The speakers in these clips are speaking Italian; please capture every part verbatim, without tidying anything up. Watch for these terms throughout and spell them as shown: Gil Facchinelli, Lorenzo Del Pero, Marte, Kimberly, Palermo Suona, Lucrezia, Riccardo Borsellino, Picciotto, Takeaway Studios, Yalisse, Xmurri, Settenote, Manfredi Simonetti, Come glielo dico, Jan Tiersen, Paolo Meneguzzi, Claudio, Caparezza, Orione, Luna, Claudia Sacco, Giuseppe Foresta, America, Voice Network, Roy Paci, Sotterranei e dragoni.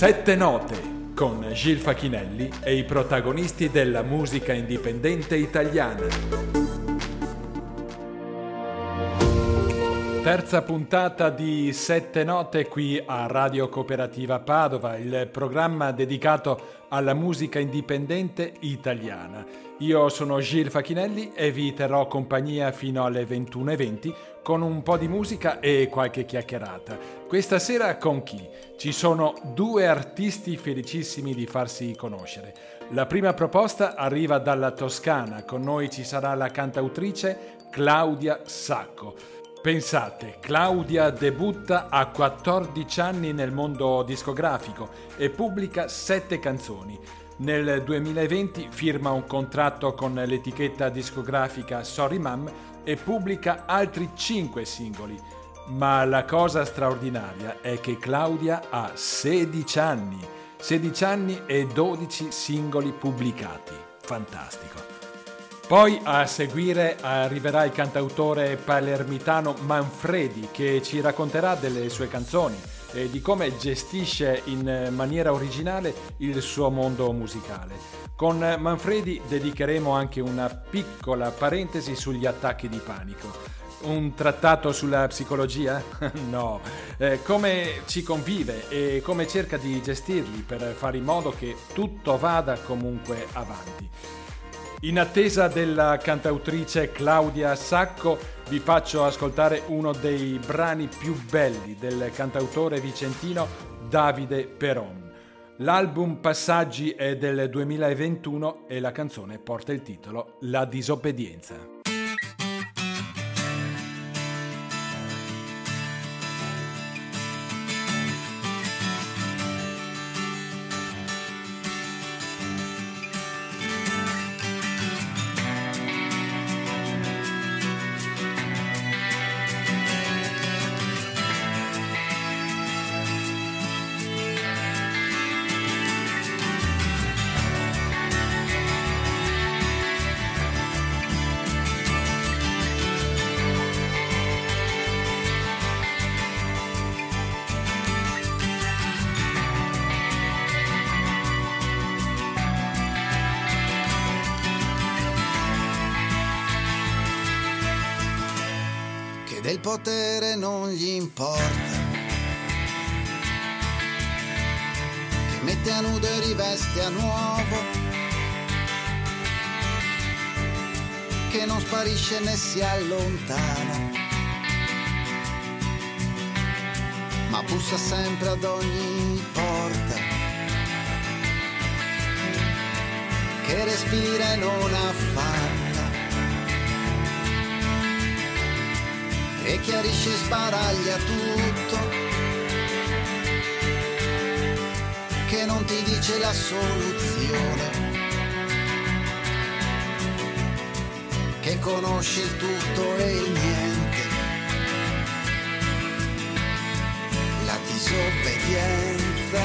Settenote con Gil Facchinelli e i protagonisti della musica indipendente italiana. Terza puntata di Sette Note qui a Radio Cooperativa Padova, il programma dedicato alla musica indipendente italiana. Io sono Gil Facchinelli e vi terrò compagnia fino alle ventuno e venti con un po' di musica e qualche chiacchierata. Questa sera con chi? Ci sono due artisti felicissimi di farsi conoscere. La prima proposta arriva dalla Toscana, con noi ci sarà la cantautrice Claudia Sacco. Pensate, Claudia debutta a quattordici anni nel mondo discografico e pubblica sette canzoni. Nel duemilaventi firma un contratto con l'etichetta discografica Sorry Mom e pubblica altri cinque singoli. Ma la cosa straordinaria è che Claudia ha sedici anni, sedici anni e dodici singoli pubblicati. Fantastico! Poi a seguire arriverà il cantautore palermitano Manfredi, che ci racconterà delle sue canzoni e di come gestisce in maniera originale il suo mondo musicale. Con Manfredi dedicheremo anche una piccola parentesi sugli attacchi di panico. Un trattato sulla psicologia? No. Eh, come ci convive e come cerca di gestirli per fare in modo che tutto vada comunque avanti. In attesa della cantautrice Claudia Sacco vi faccio ascoltare uno dei brani più belli del cantautore vicentino Davide Peron. L'album Passaggi è del duemilaventuno e la canzone porta il titolo La disobbedienza. Del potere non gli importa, che mette a nudo e riveste a nuovo, che non sparisce né si allontana, ma bussa sempre ad ogni porta, che respira e non affanna, e chiarisce e sbaraglia tutto, che non ti dice la soluzione, che conosce il tutto e il niente. La disobbedienza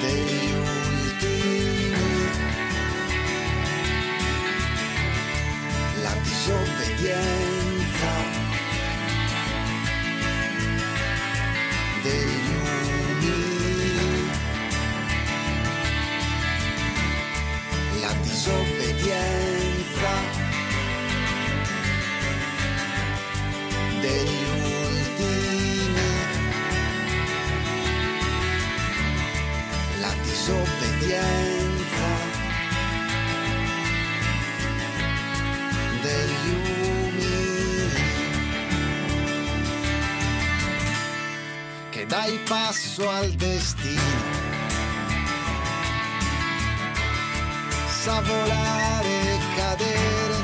degli ultimi. Disobbedienza degli umili, la disobbedienza degli ultimi, la disobbedienza. Che dai passo al destino, sa volare e cadere,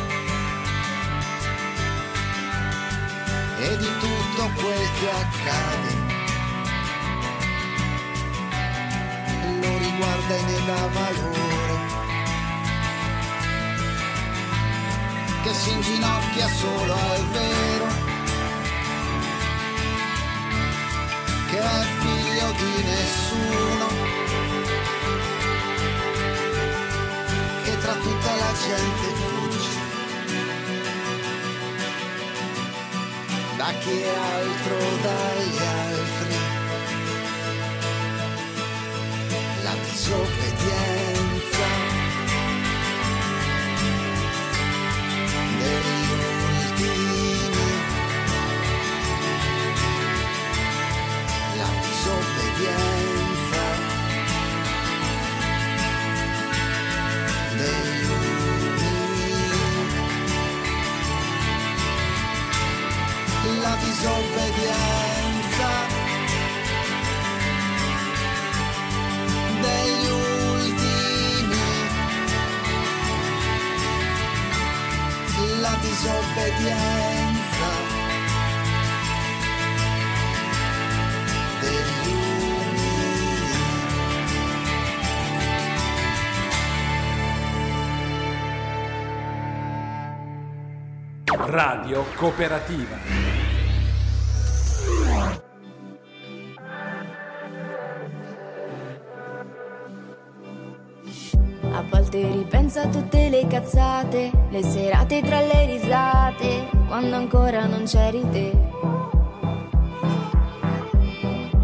e di tutto quel che accade lo riguarda e ne dà valore, che si inginocchia solo al vero, che è figlio di nessuno, che tra tutta la gente fugge da a chi altro dagli altri. La disobbedienza degli ultimi. La disobbedienza degli ultimi. La disobbedienza degli ultimi. La disobbedienza degli ultimi. Radio Cooperativa. A volte ripenso a tutte le cazzate, le serate tra le risate, quando ancora non c'eri te.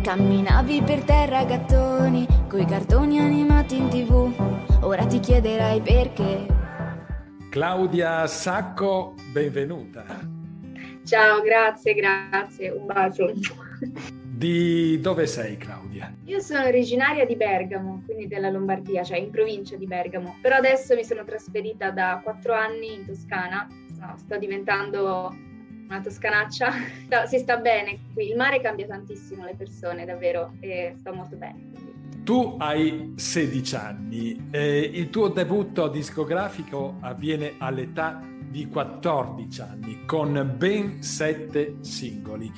Camminavi per terra gattoni, coi cartoni animati in tv, ora ti chiederai perché. Claudia Sacco, benvenuta. Ciao, grazie, grazie, un bacio. Di dove sei, Claudia? Io sono originaria di Bergamo, quindi della Lombardia, cioè in provincia di Bergamo. Però adesso mi sono trasferita da quattro anni in Toscana. No, sto diventando una toscanaccia. No, si sta bene qui. Il mare cambia tantissimo le persone, davvero, e sto molto bene. Quindi. Tu hai sedici anni. E il tuo debutto discografico avviene all'età di quattordici anni, con ben sette singoli.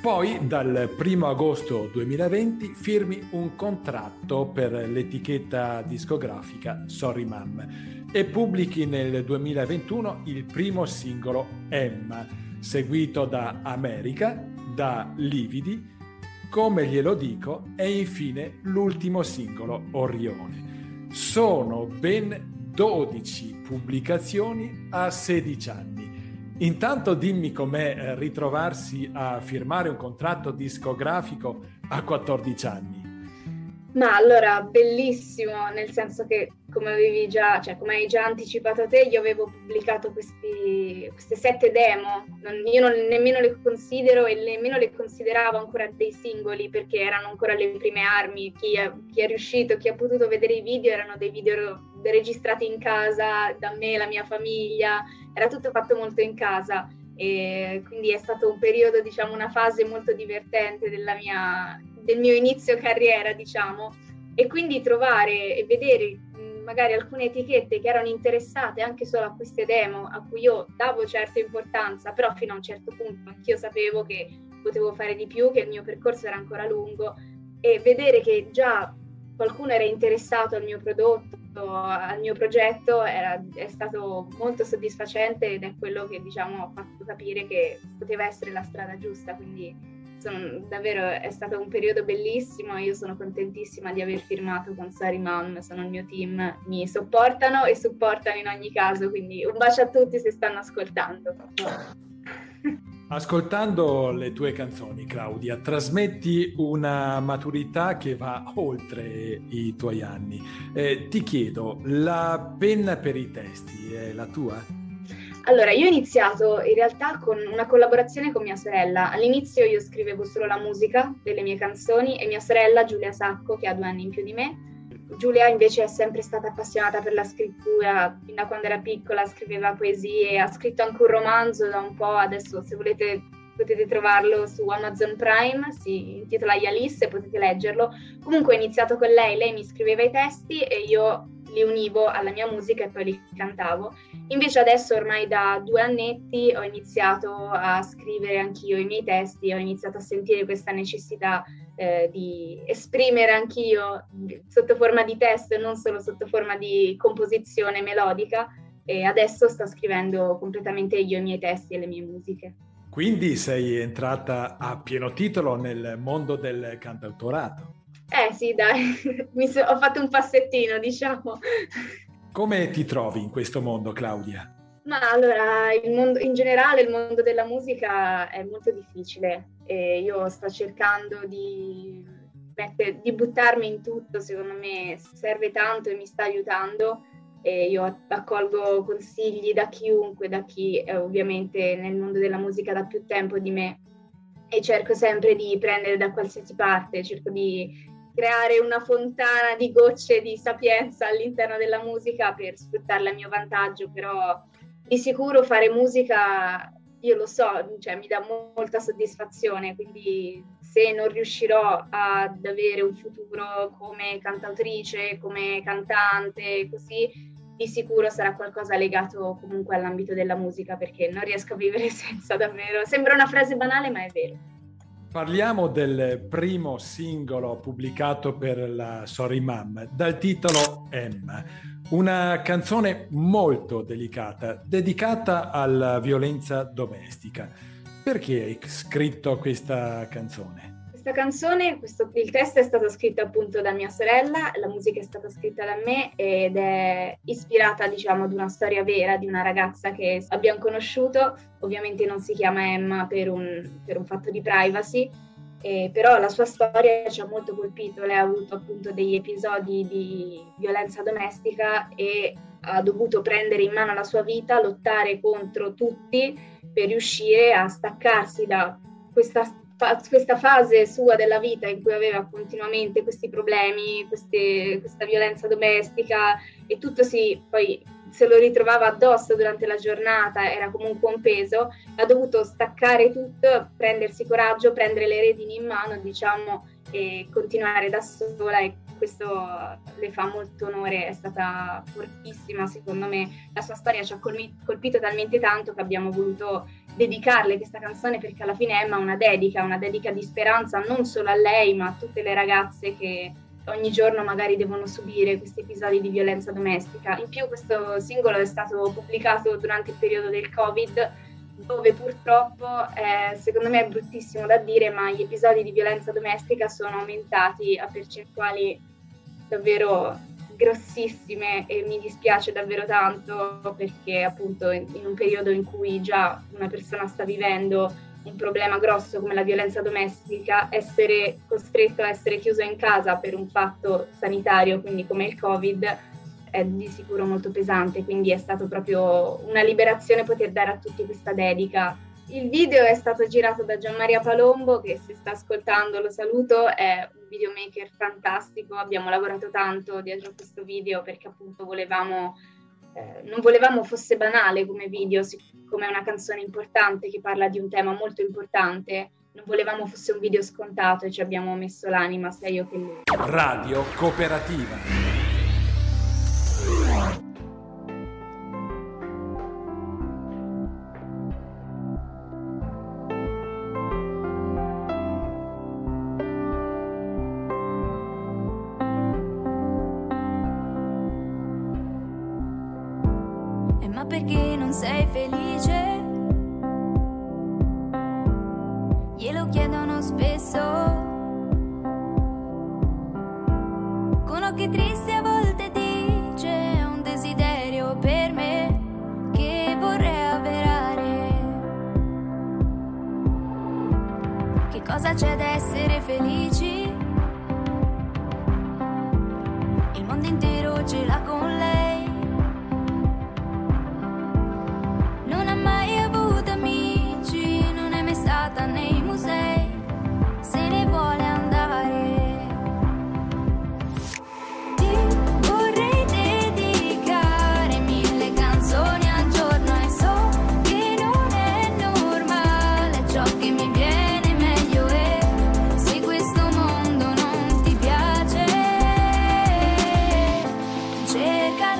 Poi, dal primo agosto duemilaventi, firmi un contratto per l'etichetta discografica Sorry Mom e pubblichi nel duemilaventuno il primo singolo Emma, seguito da America, da Lividi, Come glielo dico e infine l'ultimo singolo Orione. Sono ben dodici pubblicazioni a sedici anni. Intanto dimmi com'è ritrovarsi a firmare un contratto discografico a quattordici anni. Ma allora, bellissimo, nel senso che come avevi già, cioè come hai già anticipato te, io avevo pubblicato questi, queste sette demo, non, io non, nemmeno le considero e nemmeno le consideravo ancora dei singoli perché erano ancora le prime armi, chi è, chi è riuscito, chi ha potuto vedere i video erano dei video registrati in casa, da me, la mia famiglia, era tutto fatto molto in casa e quindi è stato un periodo, diciamo, una fase molto divertente della mia, del mio inizio carriera, diciamo, e quindi trovare e vedere magari alcune etichette che erano interessate anche solo a queste demo a cui io davo certa importanza, però fino a un certo punto anch'io sapevo che potevo fare di più, che il mio percorso era ancora lungo e vedere che già qualcuno era interessato al mio prodotto, al mio progetto, era, è stato molto soddisfacente ed è quello che, diciamo, ha fatto capire che poteva essere la strada giusta, quindi sono, davvero è stato un periodo bellissimo, io sono contentissima di aver firmato con Sorry Mom, sono il mio team, mi sopportano e supportano in ogni caso, quindi un bacio a tutti se stanno ascoltando. Ascoltando le tue canzoni, Claudia, trasmetti una maturità che va oltre i tuoi anni. Eh, ti chiedo, la penna per i testi è la tua? Allora, io ho iniziato in realtà con una collaborazione con mia sorella. All'inizio io scrivevo solo la musica delle mie canzoni e mia sorella Giulia Sacco, che ha due anni in più di me, Giulia invece è sempre stata appassionata per la scrittura, fin da quando era piccola scriveva poesie, ha scritto anche un romanzo da un po', adesso se volete potete trovarlo su Amazon Prime, si intitola Yalisse, potete leggerlo. Comunque ho iniziato con lei, lei mi scriveva i testi e io li univo alla mia musica e poi li cantavo. Invece adesso ormai da due annetti ho iniziato a scrivere anch'io i miei testi, ho iniziato a sentire questa necessità eh, di esprimere anch'io sotto forma di testo e non solo sotto forma di composizione melodica e adesso sto scrivendo completamente io i miei testi e le mie musiche. Quindi sei entrata a pieno titolo nel mondo del cantautorato. Eh sì, dai, Mi so, ho fatto un passettino, diciamo. Come ti trovi in questo mondo, Claudia? Ma allora, il mondo, in generale il mondo della musica è molto difficile e io sto cercando di, metter, di buttarmi in tutto, secondo me serve tanto e mi sta aiutando e io accolgo consigli da chiunque, da chi è ovviamente nel mondo della musica da più tempo di me e cerco sempre di prendere da qualsiasi parte, cerco di creare una fontana di gocce di sapienza all'interno della musica per sfruttarla a mio vantaggio, però di sicuro fare musica, io lo so, cioè mi dà molta soddisfazione, quindi se non riuscirò ad avere un futuro come cantautrice, come cantante, così, di sicuro sarà qualcosa legato comunque all'ambito della musica, perché non riesco a vivere senza davvero. Sembra una frase banale, ma è vero. Parliamo del primo singolo pubblicato per la Sorry Mom, dal titolo Emma, una canzone molto delicata, dedicata alla violenza domestica. Perché hai scritto questa canzone? Questa canzone, questo, il testo è stato scritto appunto da mia sorella, la musica è stata scritta da me ed è ispirata, diciamo, ad una storia vera di una ragazza che abbiamo conosciuto. Ovviamente non si chiama Emma per un, per un fatto di privacy, eh, però la sua storia ci ha molto colpito. Lei ha avuto appunto degli episodi di violenza domestica e ha dovuto prendere in mano la sua vita, lottare contro tutti per riuscire a staccarsi da questa, questa fase sua della vita in cui aveva continuamente questi problemi, queste, questa violenza domestica e tutto si poi... se lo ritrovava addosso durante la giornata, era comunque un peso, ha dovuto staccare tutto, prendersi coraggio, prendere le redini in mano, diciamo, e continuare da sola, e questo le fa molto onore, è stata fortissima secondo me, la sua storia ci ha colpito talmente tanto che abbiamo voluto dedicarle questa canzone, perché alla fine Emma è una dedica, una dedica di speranza non solo a lei ma a tutte le ragazze che ogni giorno magari devono subire questi episodi di violenza domestica. In più questo singolo è stato pubblicato durante il periodo del Covid, dove purtroppo, eh, secondo me è bruttissimo da dire, ma gli episodi di violenza domestica sono aumentati a percentuali davvero grossissime e mi dispiace davvero tanto, perché appunto in un periodo in cui già una persona sta vivendo un problema grosso come la violenza domestica, essere costretto a essere chiuso in casa per un fatto sanitario, quindi come il Covid, è di sicuro molto pesante, quindi è stato proprio una liberazione poter dare a tutti questa dedica. Il video è stato girato da Gianmaria Palombo, che se sta ascoltando lo saluto, è un videomaker fantastico, abbiamo lavorato tanto dietro questo video perché appunto volevamo... non volevamo fosse banale come video, siccome è una canzone importante che parla di un tema molto importante, non volevamo fosse un video scontato e ci abbiamo messo l'anima, sia io che lui. Radio Cooperativa. Perché non sei felice? Glielo chiedono spesso, con occhi tristi a volte dice: è un desiderio per me che vorrei avverare. Che cosa c'è da essere felici? Il mondo intero ce l'ha con lei. Nei musei se ne vuole andare. Ti vorrei dedicare mille canzoni al giorno e so che non è normale ciò che mi viene meglio, e se questo mondo non ti piace cerca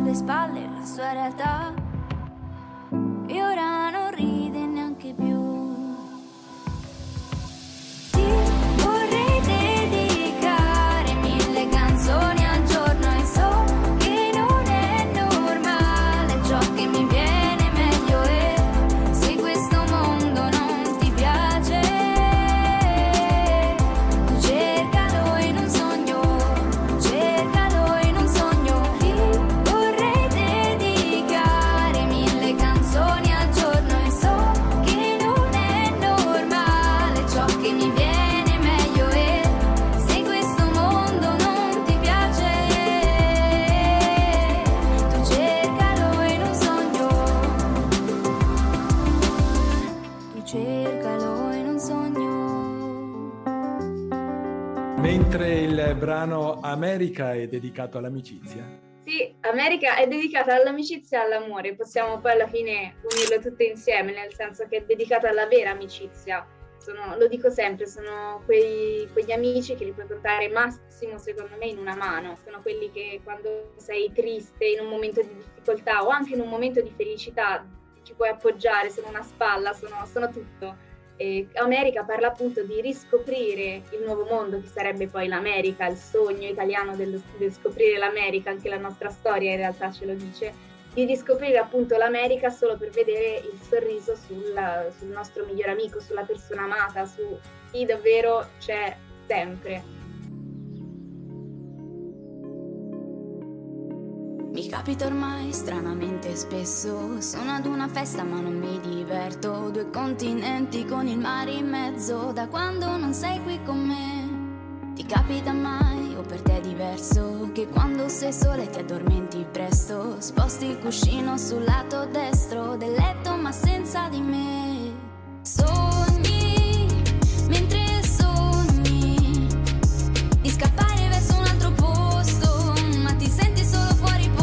alle spalle la sua realtà, e ora non ride neanche più. Mentre il brano America è dedicato all'amicizia. Sì, America è dedicata all'amicizia e all'amore. Possiamo poi alla fine unirle tutte insieme, nel senso che è dedicata alla vera amicizia. Sono, lo dico sempre, sono quei, quegli amici che li puoi contare massimo, secondo me, in una mano. Sono quelli che quando sei triste, in un momento di difficoltà o anche in un momento di felicità ci puoi appoggiare, sono una spalla, sono, sono tutto. Eh, America parla appunto di riscoprire il nuovo mondo, che sarebbe poi l'America, il sogno italiano del, del scoprire l'America, anche la nostra storia in realtà ce lo dice, di riscoprire appunto l'America solo per vedere il sorriso sulla, sul nostro miglior amico, sulla persona amata, su chi davvero c'è sempre. Mi capita ormai stranamente spesso, sono ad una festa ma non mi diverto, due continenti con il mare in mezzo, da quando non sei qui con me. Ti capita mai, o per te è diverso, che quando sei sola e ti addormenti presto, sposti il cuscino sul lato destro del letto ma senza di me. Sogni, mentre sogni, di scappare verso un altro posto, ma ti senti solo fuori posto.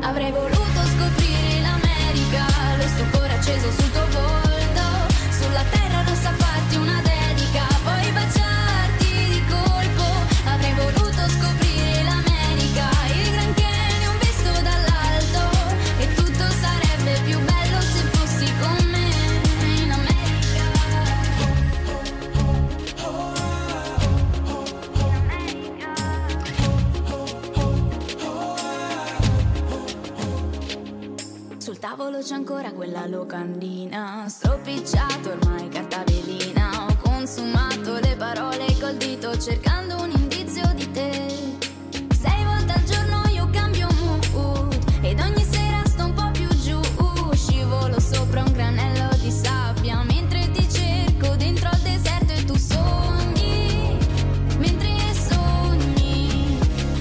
Avrei voluto scoprire l'America, lo stupore acceso sul tuo volto, sulla terra rossa farti una dedica, poi baciarti di colpo. Avrei voluto scoprire l'America, il gran canyon visto dall'alto, e tutto sarebbe più bello se fossi con me in America. In America. Sul tavolo c'è ancora quella locandina, stropicciato ormai carta velina, ho consumato le parole col dito cercando un indizio di te. Sei volte al giorno io cambio mood, ed ogni sera sto un po' più giù, scivolo sopra un granello di sabbia mentre ti cerco dentro al deserto, e tu sogni, mentre sogni,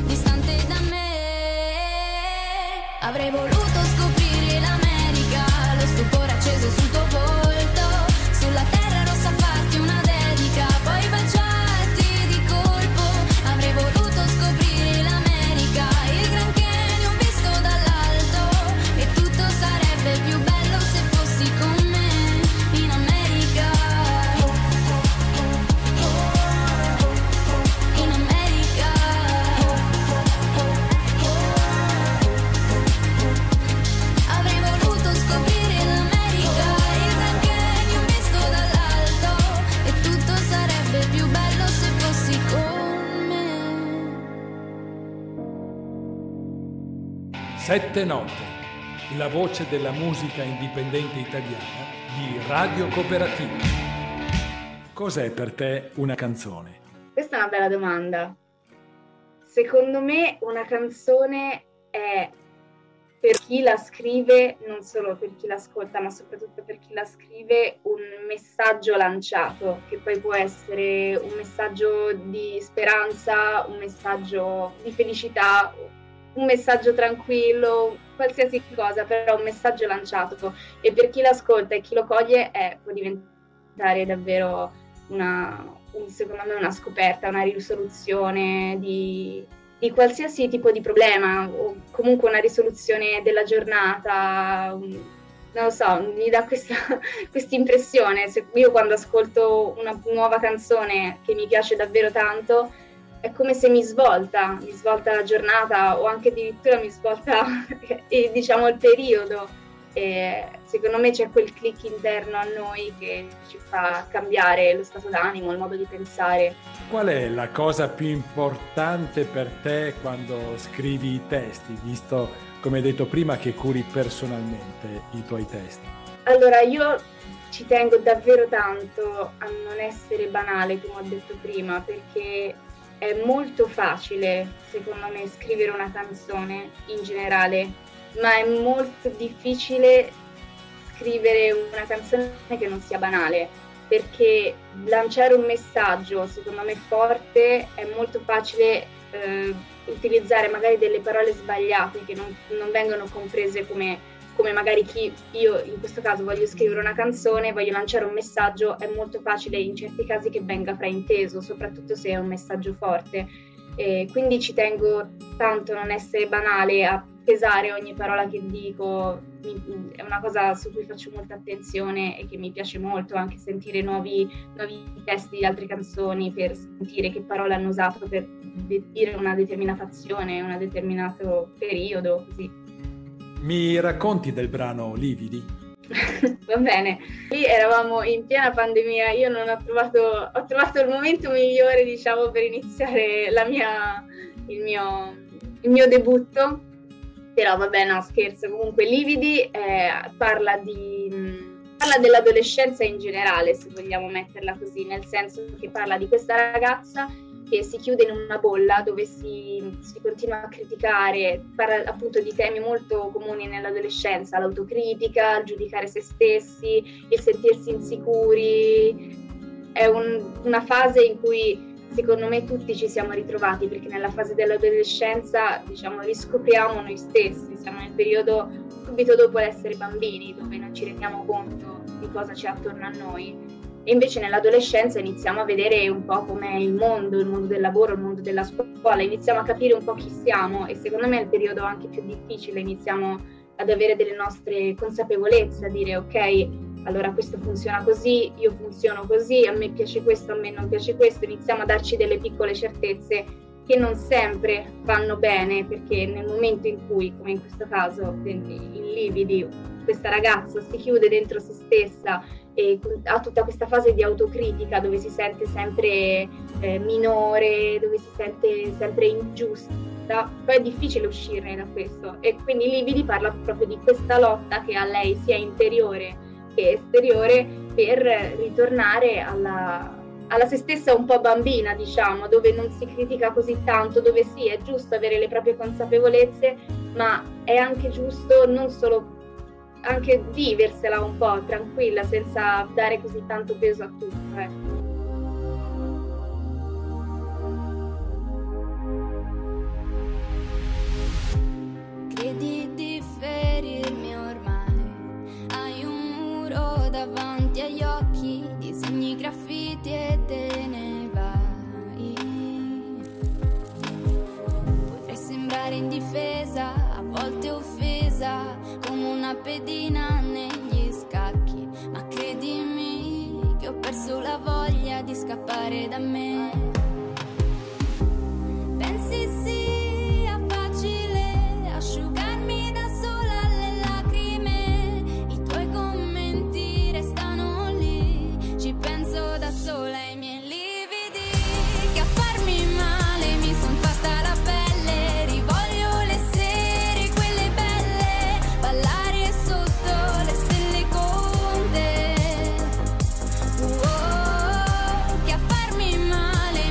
distante da me. Avrei voluto scoprire l'America, lo stupore acceso sul tuo volto, sulla terra rossa farti una dedica, poi baciarti di colpo. Avrei voluto scoprire l'America, il gran canyon visto dall'alto, e tutto sarebbe più bello se fossi con me in America. In America. Scoprire l'America, il gran canyon visto dall'alto, e tutto sarebbe più bello se fossi con me. Settenote, la voce della musica indipendente italiana di Radio Cooperativa. Cos'è per te una canzone? Questa è una bella domanda. Secondo me una canzone è, per chi la scrive, non solo per chi l'ascolta, ma soprattutto per chi la scrive, un messaggio lanciato, che poi può essere un messaggio di speranza, un messaggio di felicità, un messaggio tranquillo, qualsiasi cosa, però un messaggio lanciato. E per chi l'ascolta e chi lo coglie eh, può diventare davvero una, un, secondo me, una scoperta, una risoluzione di... di qualsiasi tipo di problema, o comunque una risoluzione della giornata, non lo so, mi dà questa impressione. Io quando ascolto una nuova canzone che mi piace davvero tanto, è come se mi svolta, mi svolta la giornata o anche addirittura mi svolta diciamo il periodo. E secondo me c'è quel click interno a noi che ci fa cambiare lo stato d'animo, il modo di pensare. Qual è la cosa più importante per te quando scrivi i testi, visto, come hai detto prima, che curi personalmente i tuoi testi? Allora, io ci tengo davvero tanto a non essere banale, come ho detto prima, perché è molto facile, secondo me, scrivere una canzone in generale, ma è molto difficile scrivere una canzone che non sia banale, perché lanciare un messaggio, secondo me, forte, è molto facile eh, utilizzare magari delle parole sbagliate che non, non vengono comprese come, come magari chi, io in questo caso voglio scrivere una canzone, voglio lanciare un messaggio, è molto facile in certi casi che venga frainteso, soprattutto se è un messaggio forte. E quindi ci tengo tanto a non essere banale, a pesare ogni parola che dico, mi, è una cosa su cui faccio molta attenzione e che mi piace molto, anche sentire nuovi, nuovi testi di altre canzoni per sentire che parole hanno usato per dire una determinata azione, un determinato periodo, così. Mi racconti del brano Lividi? Va bene, lì eravamo in piena pandemia, io non ho trovato, ho trovato il momento migliore, diciamo, per iniziare la mia, il, mio, il mio debutto, però vabbè, no, scherzo, comunque Lividi eh, parla, di, parla dell'adolescenza in generale, se vogliamo metterla così, nel senso che parla di questa ragazza che si chiude in una bolla dove si, si continua a criticare, parla appunto di temi molto comuni nell'adolescenza, l'autocritica, il giudicare se stessi, il sentirsi insicuri. È un, una fase in cui secondo me tutti ci siamo ritrovati, perché nella fase dell'adolescenza, diciamo, riscopriamo noi stessi, siamo nel periodo subito dopo l'essere bambini, dove non ci rendiamo conto di cosa c'è attorno a noi. E invece nell'adolescenza iniziamo a vedere un po' com'è il mondo, il mondo del lavoro, il mondo della scuola, iniziamo a capire un po' chi siamo, e secondo me è il periodo anche più difficile, iniziamo ad avere delle nostre consapevolezze, a dire ok, allora questo funziona così, io funziono così, a me piace questo, a me non piace questo, iniziamo a darci delle piccole certezze che non sempre vanno bene, perché nel momento in cui, come in questo caso, in Lividi, questa ragazza si chiude dentro se stessa e ha tutta questa fase di autocritica dove si sente sempre eh, minore, dove si sente sempre ingiusta, poi è difficile uscirne da questo, e quindi Lividi parla proprio di questa lotta che a lei sia interiore che esteriore per ritornare alla, alla se stessa un po' bambina, diciamo, dove non si critica così tanto, dove sì, è giusto avere le proprie consapevolezze, ma è anche giusto non solo anche viversela un po' tranquilla, senza dare così tanto peso a tutto. Eh. Credi di ferirmi ormai, hai un muro davanti agli occhi, disegni graffiti e te ne vai. Potrei sembrare indifesa, a volte offesa, una pedina negli scacchi, ma credimi che ho perso la voglia di scappare da me. Pensi sia facile asciugarmi da sola le lacrime, i tuoi commenti restano lì, ci penso da sola ai miei lividi, che a farmi male mi son fatta la pelle, rivoglio le sere, quelle belle, ballare che a farmi male.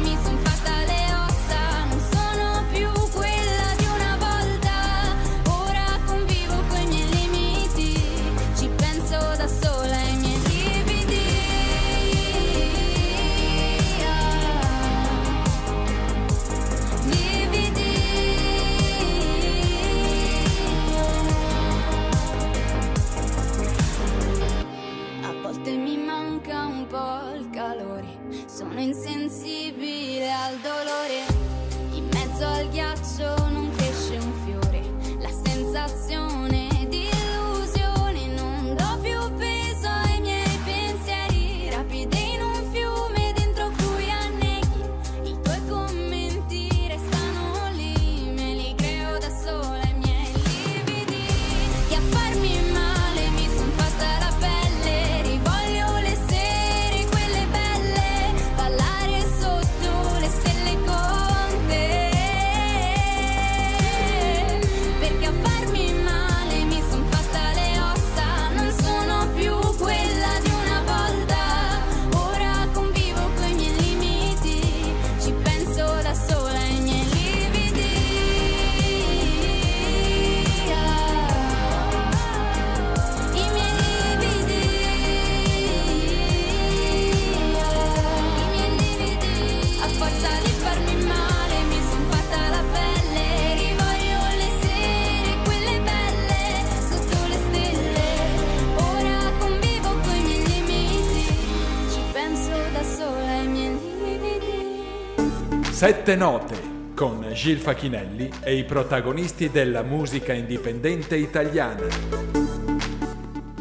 Sette note con Gil Facchinelli e i protagonisti della musica indipendente italiana.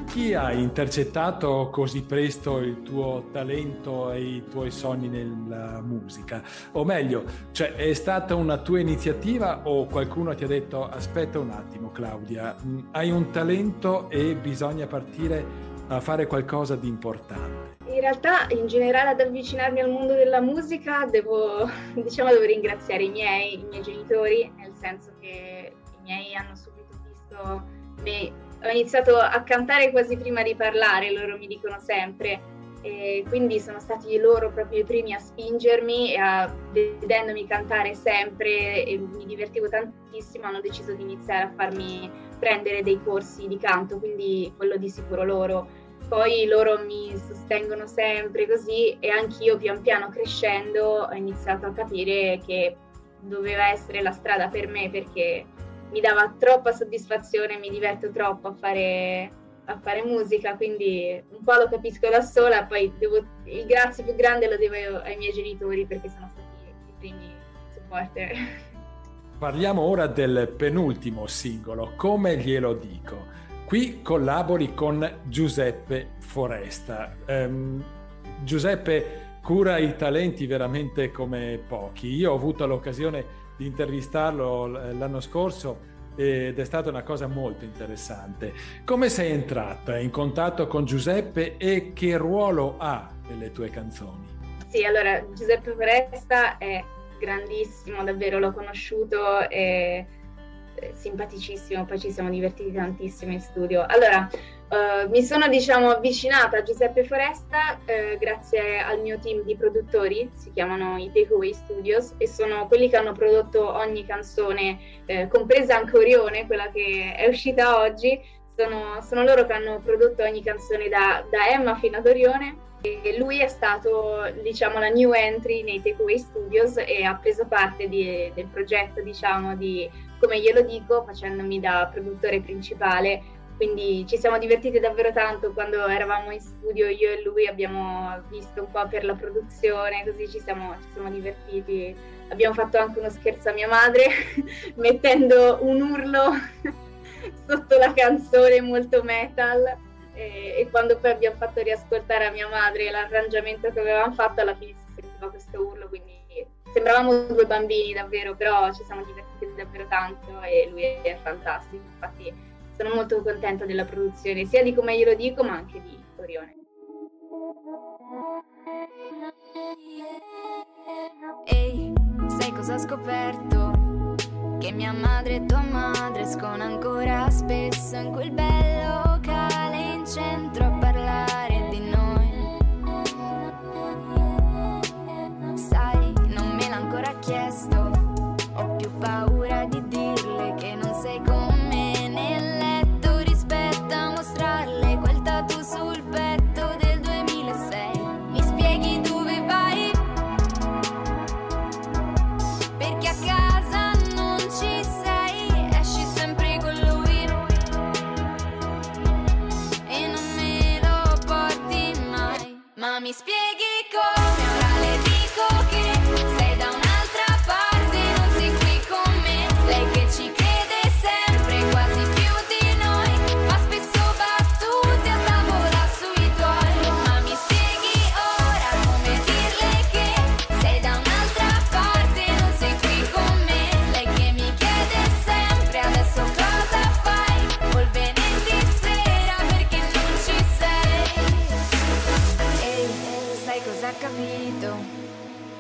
Chi ha intercettato così presto il tuo talento e i tuoi sogni nella musica? O meglio, cioè è stata una tua iniziativa o qualcuno ti ha detto aspetta un attimo Claudia, hai un talento e bisogna partire a fare qualcosa di importante? In realtà, in generale, ad avvicinarmi al mondo della musica devo, diciamo, devo ringraziare i miei, i miei genitori, nel senso che i miei hanno subito visto me. Ho iniziato a cantare quasi prima di parlare, loro mi dicono sempre, e quindi sono stati loro proprio i primi a spingermi e a vedendomi cantare sempre, e mi divertivo tantissimo, hanno deciso di iniziare a farmi prendere dei corsi di canto, quindi quello di sicuro loro. Poi loro mi sostengono sempre così e anch'io pian piano crescendo ho iniziato a capire che doveva essere la strada per me, perché mi dava troppa soddisfazione, mi diverto troppo a fare, a fare musica, quindi un po' lo capisco da sola, poi devo, il grazie più grande lo devo ai miei genitori perché sono stati i primi supporter. Parliamo ora del penultimo singolo, Come glielo dico. Qui collabori con Giuseppe Foresta. Um, Giuseppe cura i talenti veramente come pochi. Io ho avuto l'occasione di intervistarlo l'anno scorso ed è stata una cosa molto interessante. Come sei entrata in contatto con Giuseppe e che ruolo ha nelle tue canzoni? Sì, allora Giuseppe Foresta è grandissimo, davvero l'ho conosciuto e simpaticissimo, poi ci siamo divertiti tantissimo in studio. Allora, eh, mi sono diciamo avvicinata a Giuseppe Foresta eh, grazie al mio team di produttori, si chiamano i Takeaway Studios e sono quelli che hanno prodotto ogni canzone, eh, compresa anche Orione, quella che è uscita oggi, sono, sono loro che hanno prodotto ogni canzone da, da Emma fino ad Orione e lui è stato diciamo la new entry nei Takeaway Studios e ha preso parte di, del progetto diciamo di Come glielo dico, facendomi da produttore principale, quindi ci siamo divertiti davvero tanto quando eravamo in studio, io e lui abbiamo visto un po' per la produzione, così ci siamo, ci siamo divertiti, abbiamo fatto anche uno scherzo a mia madre mettendo un urlo sotto la canzone molto metal e, e quando poi abbiamo fatto riascoltare a mia madre l'arrangiamento che avevamo fatto alla fine si sentiva questo urlo, quindi sembravamo due bambini davvero, però ci siamo divertiti davvero tanto e lui è fantastico, infatti sono molto contenta della produzione, sia di Come glielo dico ma anche di Orione. Ehi, sai cosa ho scoperto? Che mia madre e tua madre escono ancora spesso in quel bel locale in centro a parlare di noi. Sai, ancora chiesto, ho più paura di dirle che non sei con me nel letto rispetto a mostrarle quel tatu sul petto del duemilasei. Mi spieghi dove vai? Perché a casa non ci sei, esci sempre con lui e non me lo porti mai. Ma mi spieghi come? Ora le dico che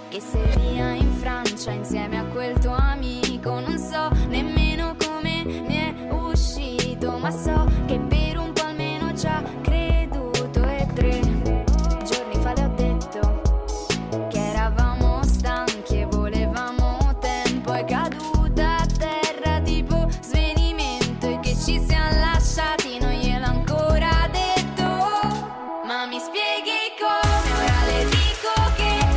che sei via in Francia insieme a quel tuo amico, non so nemmeno come ne è uscito, ma so che per un po' almeno ci ha creduto e tre giorni fa le ho detto che eravamo stanchi e volevamo tempo, è caduta a terra tipo svenimento e che ci siamo lasciati non gliel'ho ancora detto, ma mi spieghi come ora le dico. Come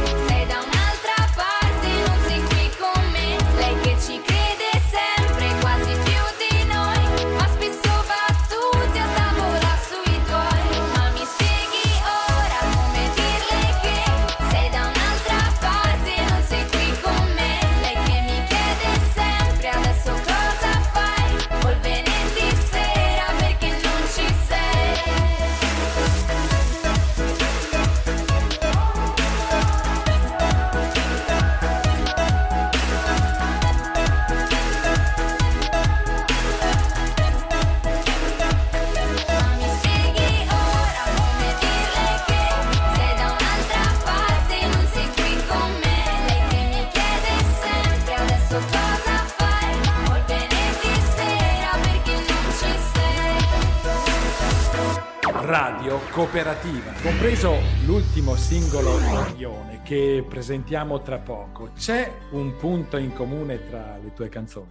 Radio Cooperativa, compreso l'ultimo singolo Orione che presentiamo tra poco. C'è un punto in comune tra le tue canzoni?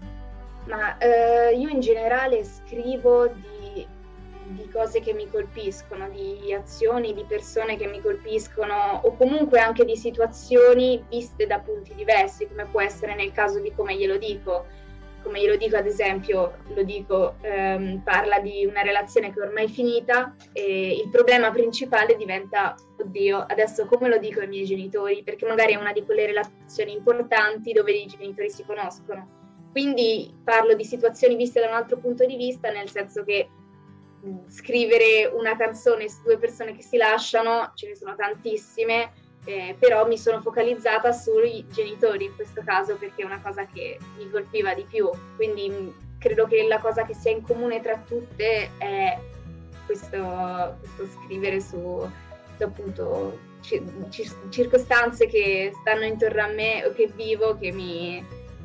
Ma eh, io in generale scrivo di, di cose che mi colpiscono, di azioni, di persone che mi colpiscono o comunque anche di situazioni viste da punti diversi, come può essere nel caso di Come glielo dico. Come glielo dico ad esempio, lo dico, ehm, parla di una relazione che ormai è finita e il problema principale diventa, oddio, adesso come lo dico ai miei genitori? Perché magari è una di quelle relazioni importanti dove i genitori si conoscono. Quindi parlo di situazioni viste da un altro punto di vista, nel senso che scrivere una canzone su due persone che si lasciano, ce ne sono tantissime, eh, però mi sono focalizzata sui genitori in questo caso perché è una cosa che mi colpiva di più. Quindi credo che la cosa che sia in comune tra tutte è questo, questo scrivere su, su appunto cir- circostanze che stanno intorno a me o che vivo, che mi...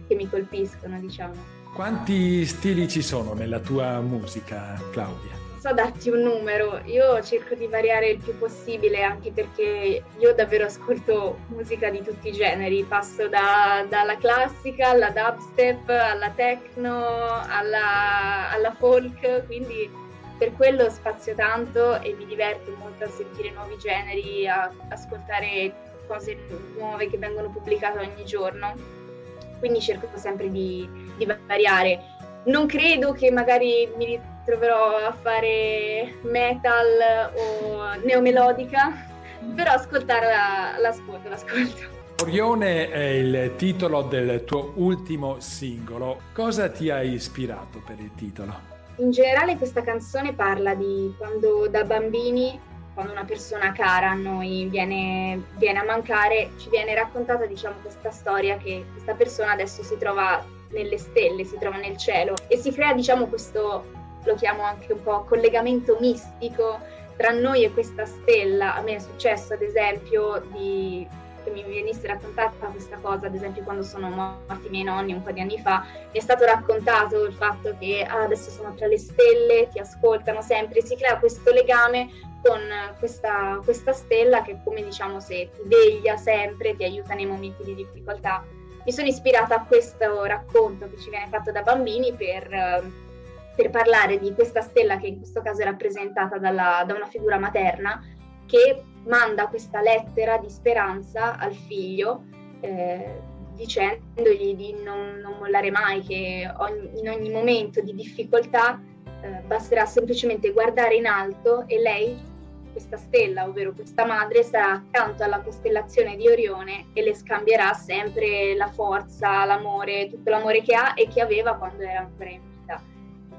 che mi colpiscono, diciamo. Quanti stili ci sono nella tua musica, Claudia? So darti un numero, io cerco di variare il più possibile, anche perché io davvero ascolto musica di tutti i generi, passo da, dalla classica alla dubstep, alla techno, alla, alla folk, quindi per quello spazio tanto e mi diverto molto a sentire nuovi generi, a ascoltare cose nuove che vengono pubblicate ogni giorno. Quindi cerco sempre di, di variare. Non credo che magari mi ritroverò a fare metal o neomelodica, però ascoltarla, l'ascolto, l'ascolto. Orione è il titolo del tuo ultimo singolo. Cosa ti ha ispirato per il titolo? In generale questa canzone parla di quando da bambini, quando una persona cara a noi viene, viene a mancare, ci viene raccontata, diciamo, questa storia che questa persona adesso si trova nelle stelle, si trova nel cielo e si crea, diciamo, questo, lo chiamo anche un po' collegamento mistico tra noi e questa stella. A me è successo, ad esempio, di, che mi venisse raccontata questa cosa, ad esempio quando sono morti i miei nonni un po' di anni fa, mi è stato raccontato il fatto che ah, adesso sono tra le stelle, ti ascoltano sempre, si crea questo legame con questa, questa stella che, come diciamo, se ti veglia sempre, ti aiuta nei momenti di difficoltà. Mi sono ispirata a questo racconto che ci viene fatto da bambini per, per parlare di questa stella che in questo caso è rappresentata dalla, da una figura materna che manda questa lettera di speranza al figlio eh, dicendogli di non, non mollare mai, che ogni, in ogni momento di difficoltà eh, basterà semplicemente guardare in alto e lei, questa stella, ovvero questa madre, sarà accanto alla costellazione di Orione e le scambierà sempre la forza, l'amore, tutto l'amore che ha e che aveva quando era ancora in vita.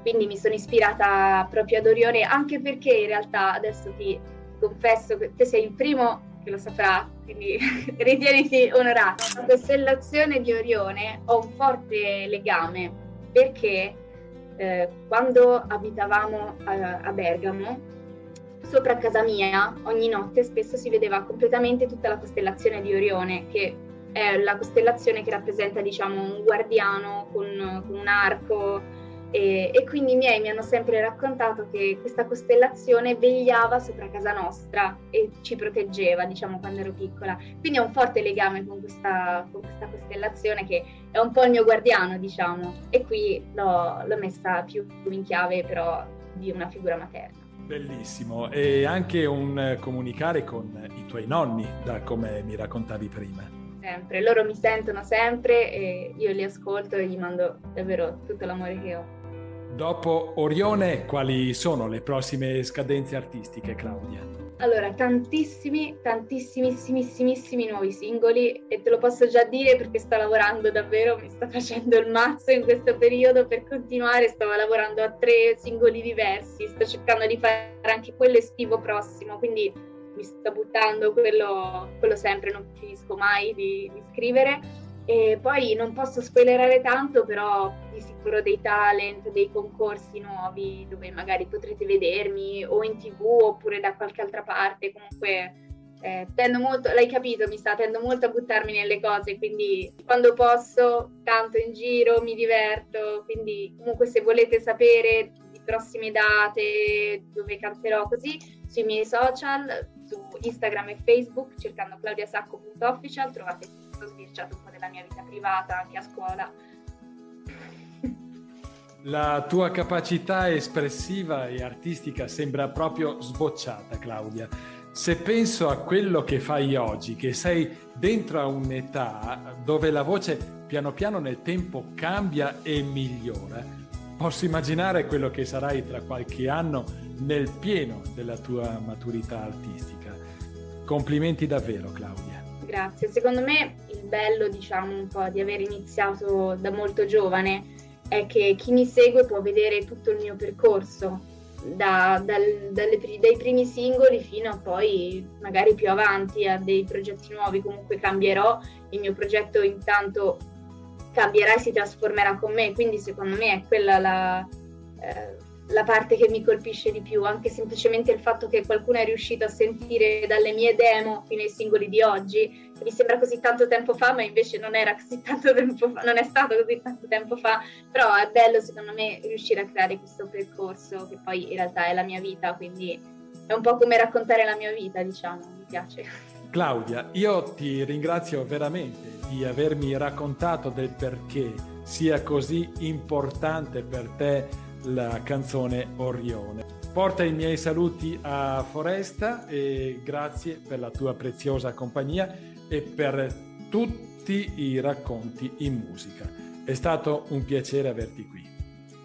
Quindi mi sono ispirata proprio ad Orione, anche perché in realtà, adesso ti confesso che te sei il primo che lo saprà, quindi ritieniti onorato. La costellazione di Orione ho un forte legame perché eh, quando abitavamo a, a Bergamo, sopra casa mia, ogni notte spesso si vedeva completamente tutta la costellazione di Orione, che è la costellazione che rappresenta, diciamo, un guardiano con, con un arco e, e quindi i miei mi hanno sempre raccontato che questa costellazione vegliava sopra casa nostra e ci proteggeva, diciamo, quando ero piccola. Quindi ho un forte legame con questa, con questa costellazione che è un po' il mio guardiano, diciamo, e qui l'ho, l'ho messa più in chiave però di una figura materna. Bellissimo, e anche un comunicare con i tuoi nonni, da come mi raccontavi prima. Sempre, loro mi sentono sempre e io li ascolto e gli mando davvero tutto l'amore che ho. Dopo Orione, quali sono le prossime scadenze artistiche, Claudia? Allora, tantissimi, tantissimissimissimi nuovi singoli e te lo posso già dire perché sto lavorando davvero, mi sto facendo il mazzo in questo periodo per continuare, stavo lavorando a tre singoli diversi, sto cercando di fare anche quello estivo prossimo, quindi mi sto buttando, quello, quello sempre, non finisco mai di, di scrivere. E poi non posso spoilerare tanto, però di sicuro dei talent, dei concorsi nuovi dove magari potrete vedermi o in TV oppure da qualche altra parte. Comunque eh, tendo molto, l'hai capito, mi sta, tendo molto a buttarmi nelle cose, quindi quando posso canto in giro, mi diverto, quindi comunque se volete sapere di prossime date dove canterò così, sui miei social, su Instagram e Facebook, cercando claudiasacco punto official, trovate tutto, sbirciato un po' della mia vita privata, anche a scuola. La tua capacità espressiva e artistica sembra proprio sbocciata, Claudia. Se penso a quello che fai oggi, che sei dentro a un'età dove la voce piano piano nel tempo cambia e migliora, posso immaginare quello che sarai tra qualche anno nel pieno della tua maturità artistica. Complimenti davvero, Claudia. Grazie. Secondo me il bello, diciamo, un po' di aver iniziato da molto giovane è che chi mi segue può vedere tutto il mio percorso, da, dal, dalle, dai primi singoli fino a poi magari più avanti a dei progetti nuovi. Comunque cambierò, il mio progetto intanto cambierà e si trasformerà con me, quindi secondo me è quella la, eh, la parte che mi colpisce di più, anche semplicemente il fatto che qualcuno è riuscito a sentire dalle mie demo fino ai singoli di oggi, che mi sembra così tanto tempo fa, ma invece non era così tanto tempo fa, non è stato così tanto tempo fa, però è bello secondo me riuscire a creare questo percorso che poi in realtà è la mia vita, quindi è un po' come raccontare la mia vita, diciamo, mi piace. Claudia, io ti ringrazio veramente di avermi raccontato del perché sia così importante per te la canzone Orione. Porta i miei saluti a Foresta e grazie per la tua preziosa compagnia e per tutti i racconti in musica. È stato un piacere averti qui.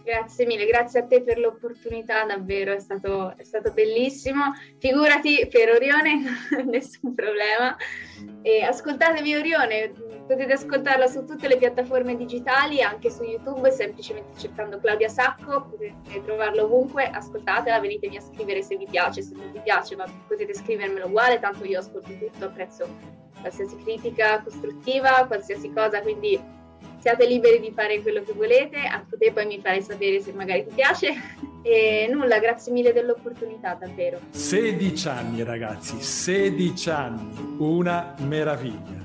Grazie mille, grazie a te per l'opportunità, davvero è stato, è stato bellissimo. Figurati per Orione, nessun problema. E ascoltatevi Orione, potete ascoltarla su tutte le piattaforme digitali, anche su YouTube, semplicemente cercando Claudia Sacco, potete trovarla ovunque, ascoltatela, venitemi a scrivere se vi piace, se non vi piace, ma potete scrivermelo uguale, tanto io ascolto tutto, apprezzo qualsiasi critica costruttiva, qualsiasi cosa, quindi siate liberi di fare quello che volete, anche te poi mi fai sapere se magari ti piace. E nulla, grazie mille dell'opportunità, davvero. sedici anni ragazzi, sedici anni, una meraviglia.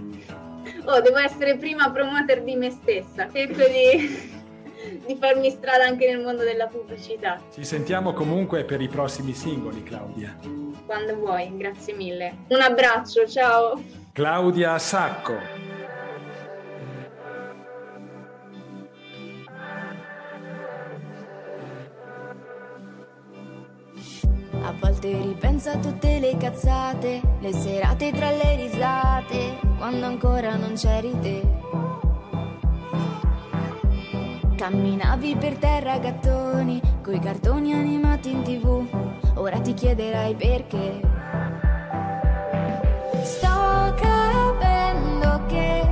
Oh, devo essere prima promoter di me stessa, cerco di, di farmi strada anche nel mondo della pubblicità. Ci sentiamo comunque per i prossimi singoli, Claudia. Quando vuoi, grazie mille. Un abbraccio, ciao. Claudia Sacco. A volte ripenso a tutte le cazzate, le serate tra le risate, quando ancora non c'eri te. Camminavi per terra gattoni, coi cartoni animati in tv, ora ti chiederai perché. Sto capendo che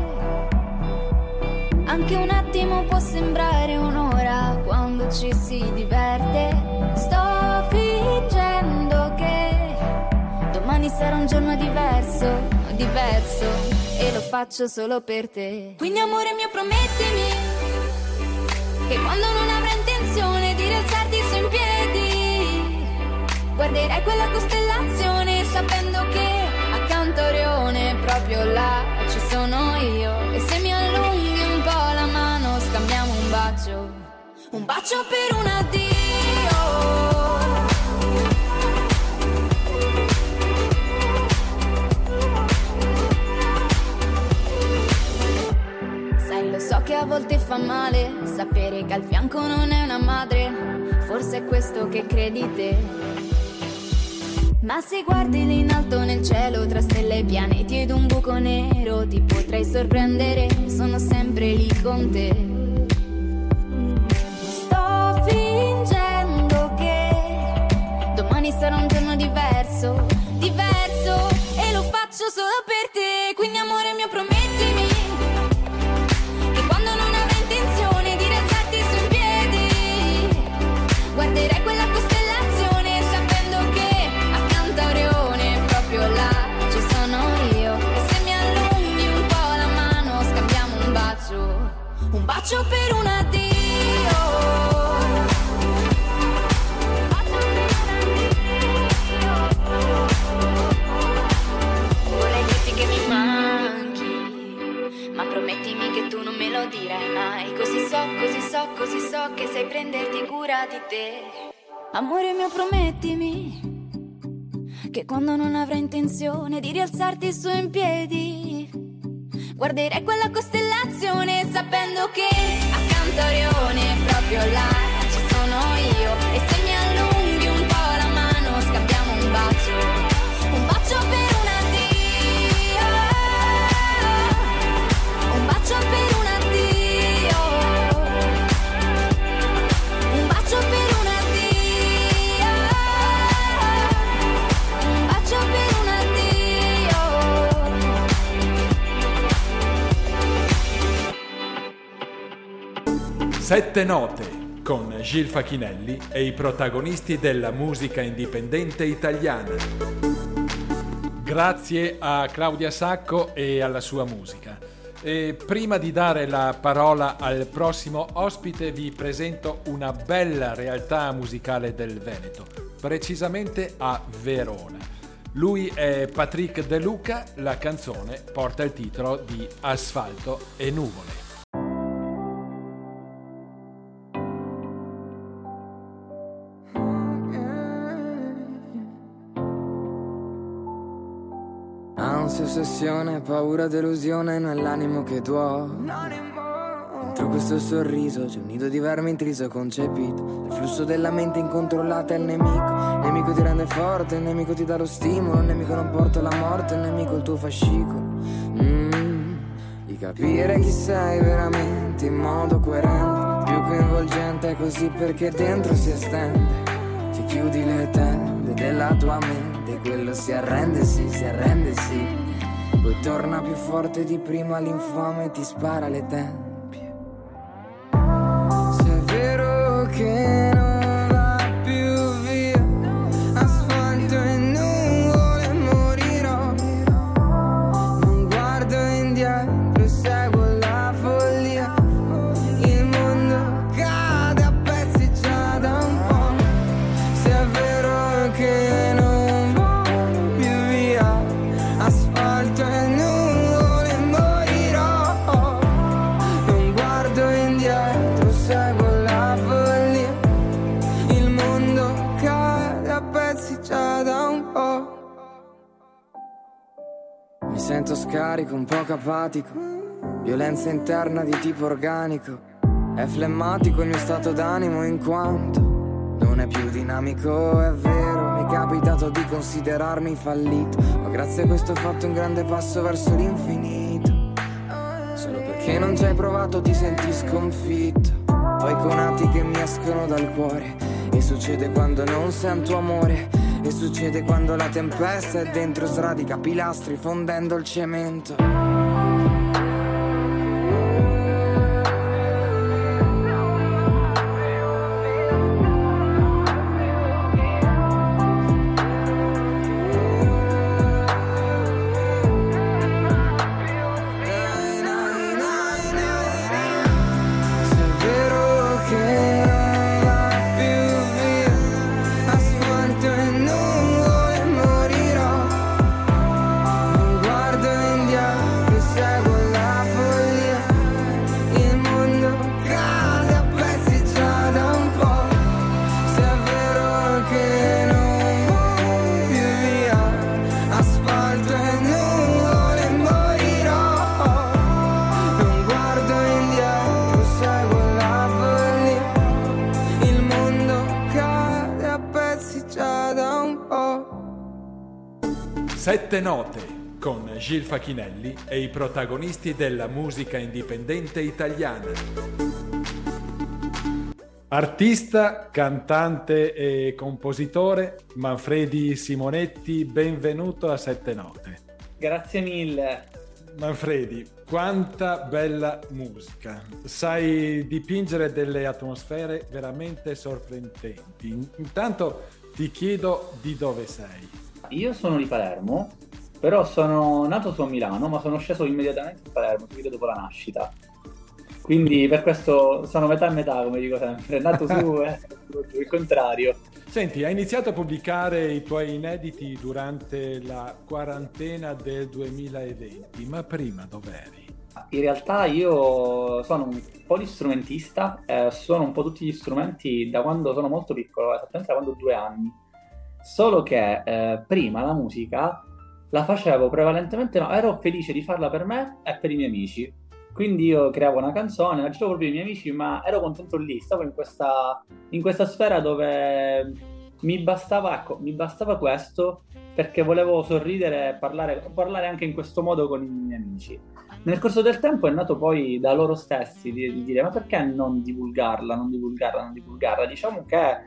anche un attimo può sembrare un'ora quando ci si diverte. Sto fingendo sarà un giorno diverso, diverso, e lo faccio solo per te. Quindi amore mio promettimi che quando non avrai intenzione di rialzarti su in piedi, guarderai quella costellazione sapendo che accanto a Orione proprio là ci sono io. E se mi allunghi un po' la mano scambiamo un bacio, un bacio per un addio. Lo so che a volte fa male sapere che al fianco non è una madre, forse è questo che credi te. Ma se guardi lì in alto nel cielo, tra stelle e pianeti ed un buco nero, ti potrei sorprendere, sono sempre lì con te. Sto fingendo che domani sarà un giorno diverso, diverso, e lo faccio solo per te. Quindi amore mio promettimi, guarderai quella costellazione sapendo che accanto a Orione proprio là ci sono io. E se mi allunghi un po' la mano scambiamo un bacio, un bacio per un addio. Dirai mai, così so, così so, così so che sai prenderti cura di te. Amore mio promettimi che quando non avrai intenzione di rialzarti su in piedi, guarderai quella costellazione sapendo che accanto a Orione proprio là ci sono io. E se mi allunghi un po' la mano scambiamo un bacio, un bacio per un addio, un bacio per un addio, un bacio per un addio, un bacio per un addio. Sette note con Gil Facchinelli e i protagonisti della musica indipendente italiana. Grazie a Claudia Sacco e alla sua musica. E prima di dare la parola al prossimo ospite vi presento una bella realtà musicale del Veneto, precisamente a Verona. Lui è Patrick De Luca, la canzone porta il titolo di Asfalto e nuvole. Ossessione, paura, delusione nell'animo che tuo. Dentro questo sorriso c'è un nido di verme intriso, concepito. Il flusso della mente incontrollata è il nemico. Il nemico ti rende forte, il nemico ti dà lo stimolo. Il nemico non porta la morte, il nemico il tuo fascicolo. Mm, di capire chi sei veramente in modo coerente, più coinvolgente, è così perché dentro si estende. Ti chiudi le tende della tua mente, quello si arrende, sì, si arrende, sì. Poi torna più forte di prima l'infame e ti spara le tempie. Se è vero che non va più via asfalto e nuvole morirò, non guardo indietro e seguo la follia. Il mondo cade a pezzi già da un po'. Se è vero che non va più via asfalto e nuvole morirò, non guardo indietro, seguo la follia. Il mondo cade a pezzi già da un po'. Mi sento scarico, un poco apatico, violenza interna di tipo organico. È flemmatico il mio stato d'animo in quanto non è più dinamico, è vero. Mi è capitato di considerarmi fallito, ma grazie a questo ho fatto un grande passo verso l'infinito. Solo perché non ci hai provato ti senti sconfitto, poi con atti che mi escono dal cuore. E succede quando non sento amore, e succede quando la tempesta è dentro, sradica pilastri fondendo il cemento. Sette note con Gil Facchinelli e i protagonisti della musica indipendente italiana. Artista, cantante e compositore Manfredi Simonetti, benvenuto a Sette Note. Grazie mille. Manfredi, quanta bella musica. Sai dipingere delle atmosfere veramente sorprendenti. Intanto ti chiedo di dove sei. Io sono di Palermo, però sono nato su a Milano, ma sono sceso immediatamente a Palermo, subito dopo la nascita. Quindi per questo sono metà e metà, come dico sempre, nato su e eh, il contrario. Senti, hai iniziato a pubblicare i tuoi inediti durante la quarantena del duemilaventi, ma prima dov'eri? In realtà io sono un polistrumentista, eh, suono un po' tutti gli strumenti da quando sono molto piccolo, esattamente da quando ho due anni. solo che eh, prima la musica la facevo prevalentemente, no, ero felice di farla per me e per i miei amici, quindi io creavo una canzone, la giravo proprio ai miei amici, ma ero contento lì, stavo in questa, in questa sfera dove mi bastava, ecco, mi bastava questo, perché volevo sorridere e parlare, parlare anche in questo modo con i miei amici. Nel corso del tempo è nato poi da loro stessi di, di dire ma perché non divulgarla, non divulgarla, non divulgarla? Diciamo che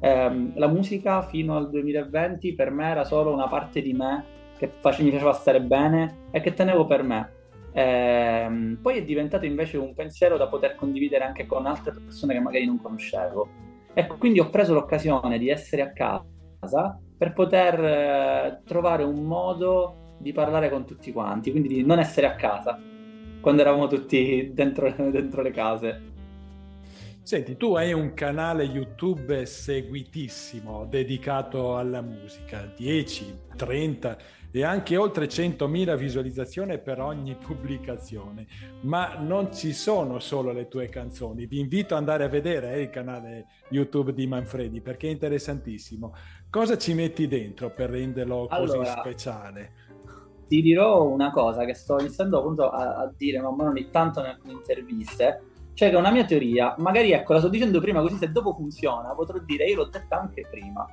ehm, la musica fino al duemilaventi per me era solo una parte di me che face, mi faceva stare bene e che tenevo per me. Ehm, poi è diventato invece un pensiero da poter condividere anche con altre persone che magari non conoscevo. Ecco, quindi ho preso l'occasione di essere a casa per poter eh, trovare un modo di parlare con tutti quanti, quindi di non essere a casa quando eravamo tutti dentro, dentro le case. Senti, tu hai un canale YouTube seguitissimo dedicato alla musica, dieci, trenta e anche oltre centomila visualizzazioni per ogni pubblicazione, ma non ci sono solo le tue canzoni. Vi invito ad andare a vedere eh, il canale YouTube di Manfredi, perché è interessantissimo. Cosa ci metti dentro per renderlo così allora, speciale? Ti dirò una cosa che sto iniziando appunto a, a dire man mano ogni tanto nelle interviste, cioè che è una mia teoria, magari ecco la sto dicendo prima così se dopo funziona potrò dire io l'ho detta anche prima.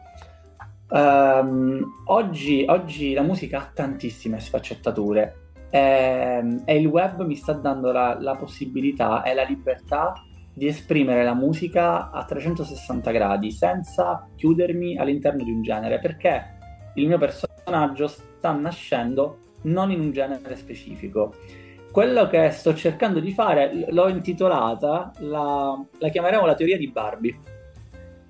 Um, oggi, oggi la musica ha tantissime sfaccettature e, e il web mi sta dando la, la possibilità e la libertà di esprimere la musica a trecentosessanta gradi senza chiudermi all'interno di un genere, perché il mio personaggio sta nascendo non in un genere specifico. Quello che sto cercando di fare, l'ho intitolata, la, la chiameremo la teoria di Barbie.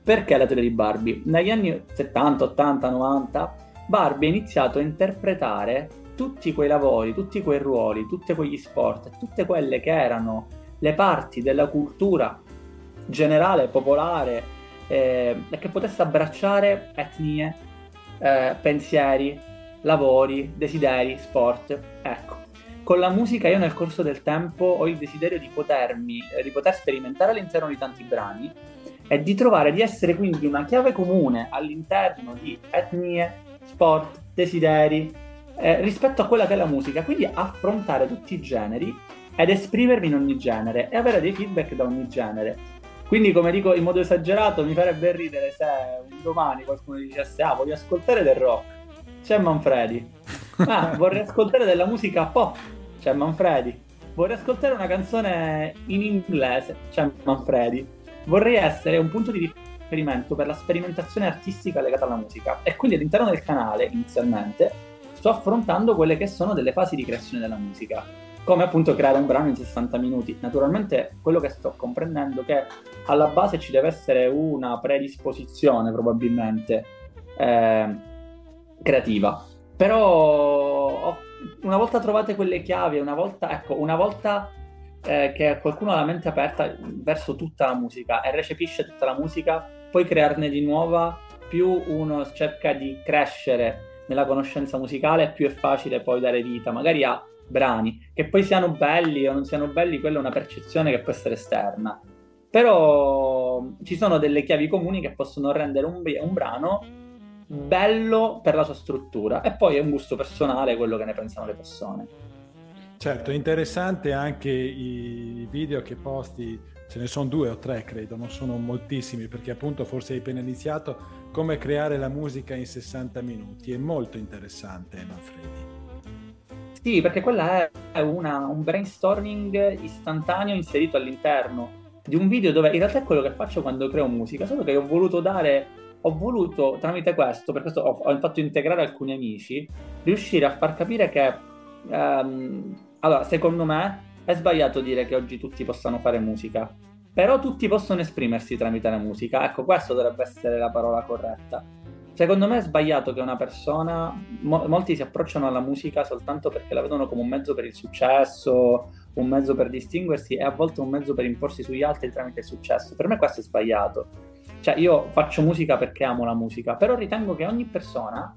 Perché la teoria di Barbie? Negli anni settanta, ottanta, novanta, Barbie ha iniziato a interpretare tutti quei lavori, tutti quei ruoli, tutti quegli sport, tutte quelle che erano le parti della cultura generale, popolare, eh, che potesse abbracciare etnie, eh, pensieri, lavori, desideri, sport, ecco. Con la musica io nel corso del tempo ho il desiderio di potermi, di poter sperimentare all'interno di tanti brani e di trovare, di essere quindi una chiave comune all'interno di etnie, sport, desideri, eh, rispetto a quella che è la musica, quindi affrontare tutti i generi ed esprimermi in ogni genere e avere dei feedback da ogni genere. Quindi, come dico in modo esagerato, mi farebbe ridere se un domani qualcuno dicesse ah, voglio ascoltare del rock, c'è Manfredi, ah, vorrei ascoltare della musica pop, c'è Manfredi, vorrei ascoltare una canzone in inglese, c'è Manfredi, vorrei essere un punto di riferimento per la sperimentazione artistica legata alla musica. E quindi all'interno del canale, inizialmente, sto affrontando quelle che sono delle fasi di creazione della musica, come appunto creare un brano in sessanta minuti. Naturalmente quello che sto comprendendo è che alla base ci deve essere una predisposizione probabilmente eh, creativa, però una volta trovate quelle chiavi, una volta, ecco, una volta eh, che qualcuno ha la mente aperta verso tutta la musica e recepisce tutta la musica, puoi crearne di nuova, più uno cerca di crescere nella conoscenza musicale, più è facile poi dare vita magari a brani, che poi siano belli o non siano belli, quella è una percezione che può essere esterna, però ci sono delle chiavi comuni che possono rendere un, un brano bello per la sua struttura, e poi è un gusto personale quello che ne pensano le persone. Certo, interessante anche i video che posti, ce ne sono due o tre credo, non sono moltissimi, perché appunto forse hai appena iniziato, come creare la musica in sessanta minuti, è molto interessante, Manfredi. Sì, perché quella è una, un brainstorming istantaneo inserito all'interno di un video, dove in realtà è quello che faccio quando creo musica, solo che ho voluto dare Ho voluto, tramite questo, per questo ho, ho fatto integrare alcuni amici, riuscire a far capire che, ehm, allora, secondo me è sbagliato dire che oggi tutti possano fare musica, però tutti possono esprimersi tramite la musica, ecco, questo dovrebbe essere la parola corretta. Secondo me è sbagliato che una persona, mo- molti si approcciano alla musica soltanto perché la vedono come un mezzo per il successo, un mezzo per distinguersi e a volte un mezzo per imporsi sugli altri tramite il successo. Per me questo è sbagliato. Cioè io faccio musica perché amo la musica, però ritengo che ogni persona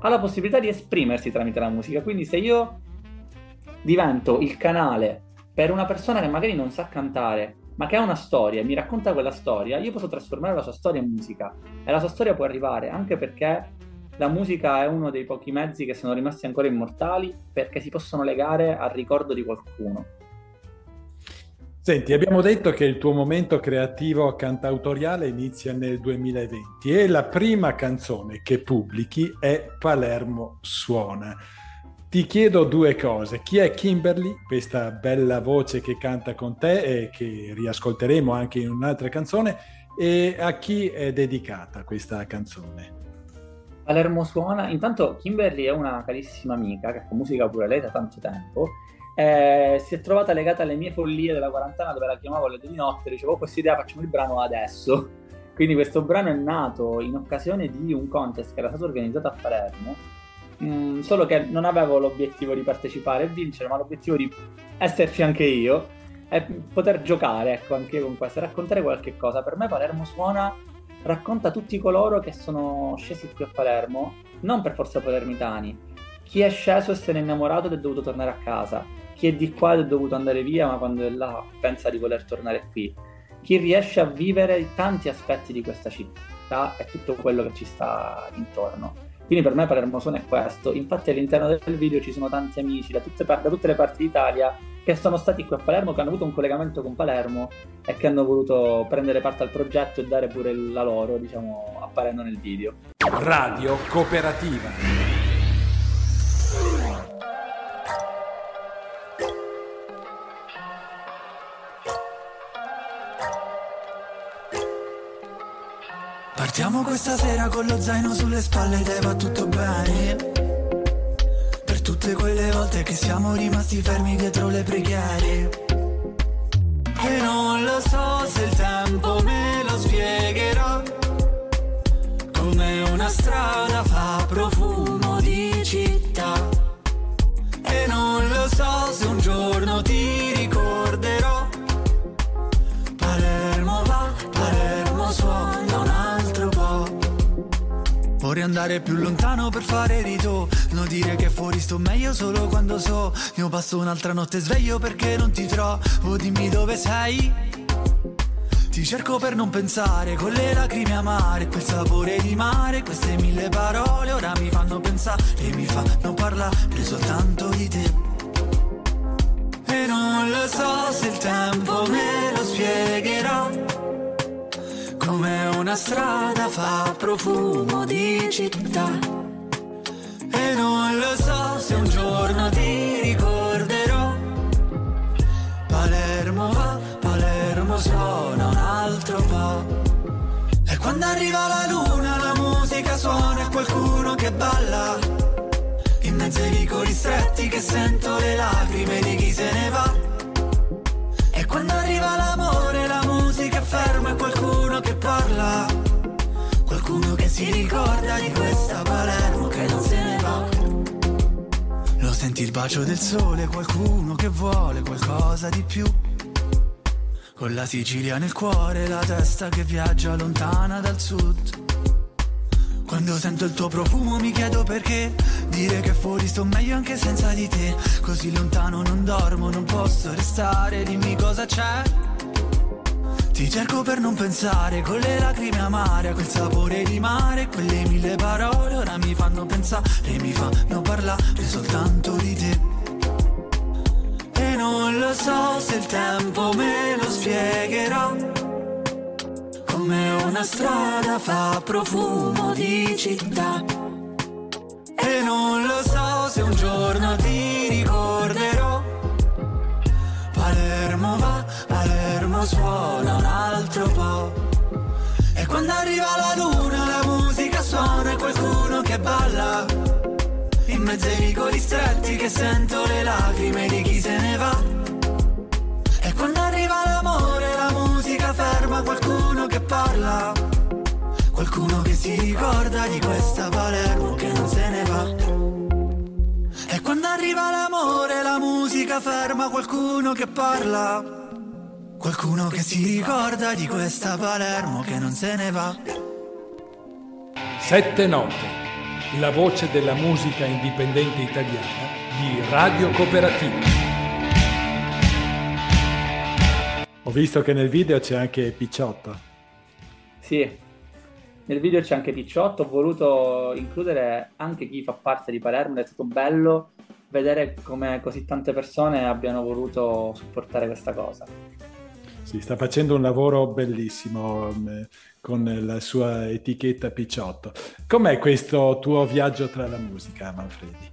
ha la possibilità di esprimersi tramite la musica, quindi se io divento il canale per una persona che magari non sa cantare ma che ha una storia, mi racconta quella storia, io posso trasformare la sua storia in musica, e la sua storia può arrivare, anche perché la musica è uno dei pochi mezzi che sono rimasti ancora immortali, perché si possono legare al ricordo di qualcuno. Senti, abbiamo detto che il tuo momento creativo cantautoriale inizia nel duemilaventi e la prima canzone che pubblichi è Palermo Suona. Ti chiedo due cose. Chi è Kimberly, questa bella voce che canta con te e che riascolteremo anche in un'altra canzone, e a chi è dedicata questa canzone? Palermo Suona. Intanto Kimberly è una carissima amica che fa musica pure lei da tanto tempo. Eh, si è trovata legata alle mie follie della quarantena, dove la chiamavo alle due di notte, dicevo questa idea, facciamo il brano adesso. Quindi questo brano è nato in occasione di un contest che era stato organizzato a Palermo, mm, solo che non avevo l'obiettivo di partecipare e vincere, ma l'obiettivo di esserci anche io e poter giocare, ecco, anche io con questo, raccontare qualche cosa. Per me Palermo Suona racconta tutti coloro che sono scesi qui a Palermo, non per forza palermitani, chi è sceso e se n'è innamorato ed è dovuto tornare a casa, chi è di qua ed è dovuto andare via ma quando è là pensa di voler tornare qui, chi riesce a vivere tanti aspetti di questa città e tutto quello che ci sta intorno. Quindi per me Palermo Suona è questo, infatti all'interno del video ci sono tanti amici da tutte, da tutte le parti d'Italia che sono stati qui a Palermo, che hanno avuto un collegamento con Palermo e che hanno voluto prendere parte al progetto e dare pure la loro, diciamo, apparendo nel video. Radio Cooperativa. Partiamo questa sera con lo zaino sulle spalle ed va tutto bene. Tutte quelle volte che siamo rimasti fermi dietro le preghiere. E non lo so se il tempo me lo spiegherà, come una strada fa profumo di città. E non lo so se un giorno ti ricorderò, Palermo va, Palermo suona un altro po'. Vorrei andare più lontano per fare rito, non dire che fuori sto meglio solo quando so. Io passo un'altra notte sveglio perché non ti trovo, dimmi dove sei. Ti cerco per non pensare, con le lacrime amare, quel sapore di mare, queste mille parole ora mi fanno pensare e mi fanno parlare soltanto di te. E non lo so se il tempo me lo spiegherà, come una strada fa profumo di città. E non lo so se un giorno ti ricorderò, Palermo va, Palermo suona un altro po'. E quando arriva la luna la musica suona e qualcuno che balla, in mezzo ai vicoli stretti che sento le lacrime di chi se ne va. E quando arriva l'amore la musica ferma e qualcuno che parla, qualcuno che si ricorda di questa Palermo che non se ne va. Lo senti il bacio del sole, qualcuno che vuole qualcosa di più, con la Sicilia nel cuore, la testa che viaggia lontana dal sud. Quando sento il tuo profumo mi chiedo perché, dire che fuori sto meglio anche senza di te. Così lontano non dormo, non posso restare, dimmi cosa c'è. Ti cerco per non pensare, con le lacrime amare, a quel sapore di mare, quelle mille parole ora mi fanno pensare e mi fanno parlare soltanto di te. E non lo so se il tempo me lo spiegherà, come una strada fa profumo di città. E non lo so se un giorno ti ricorderò, Palermo va, Palermo suona un altro po'. E quando arriva la luna la musica suona e qualcuno che balla, in mezzo ai vicoli stretti che sento le lacrime di chi se ne va. E quando arriva l'amore la musica ferma, qualcuno che parla, qualcuno che si ricorda di questa Palermo che non se ne va. E quando arriva l'amore la musica ferma, qualcuno che parla, qualcuno che si ricorda di questa Palermo che non se ne va. Sette note, la voce della musica indipendente italiana di Radio Cooperativa. visto che nel video c'è anche Picciotto. Sì, nel video c'è anche Picciotto, ho voluto includere anche chi fa parte di Palermo ed è stato bello vedere come così tante persone abbiano voluto supportare questa cosa. Sì, sta facendo un lavoro bellissimo con la sua etichetta Picciotto. Com'è questo tuo viaggio tra la musica, Manfredi?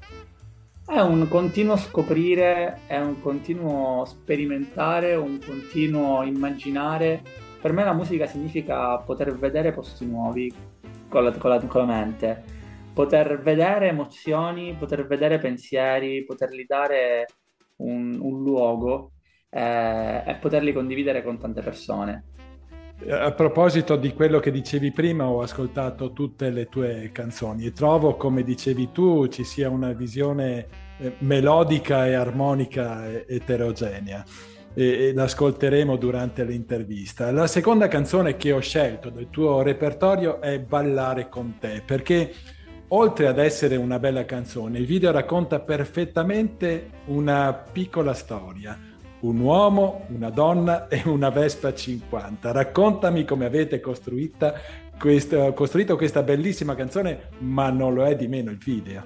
È un continuo scoprire, è un continuo sperimentare, un continuo immaginare. Per me la musica significa poter vedere posti nuovi con la, con la, con la mente, poter vedere emozioni, poter vedere pensieri, poterli dare un, un luogo eh, e poterli condividere con tante persone. A proposito di quello che dicevi prima, ho ascoltato tutte le tue canzoni e trovo, come dicevi tu, ci sia una visione melodica e armonica eterogenea. E l'ascolteremo durante l'intervista. La seconda canzone che ho scelto del tuo repertorio è Ballare con te, perché oltre ad essere una bella canzone, il video racconta perfettamente una piccola storia. Un uomo, una donna e una Vespa cinquanta. Raccontami come avete costruita questa, costruito questa bellissima canzone, ma non lo è di meno il video.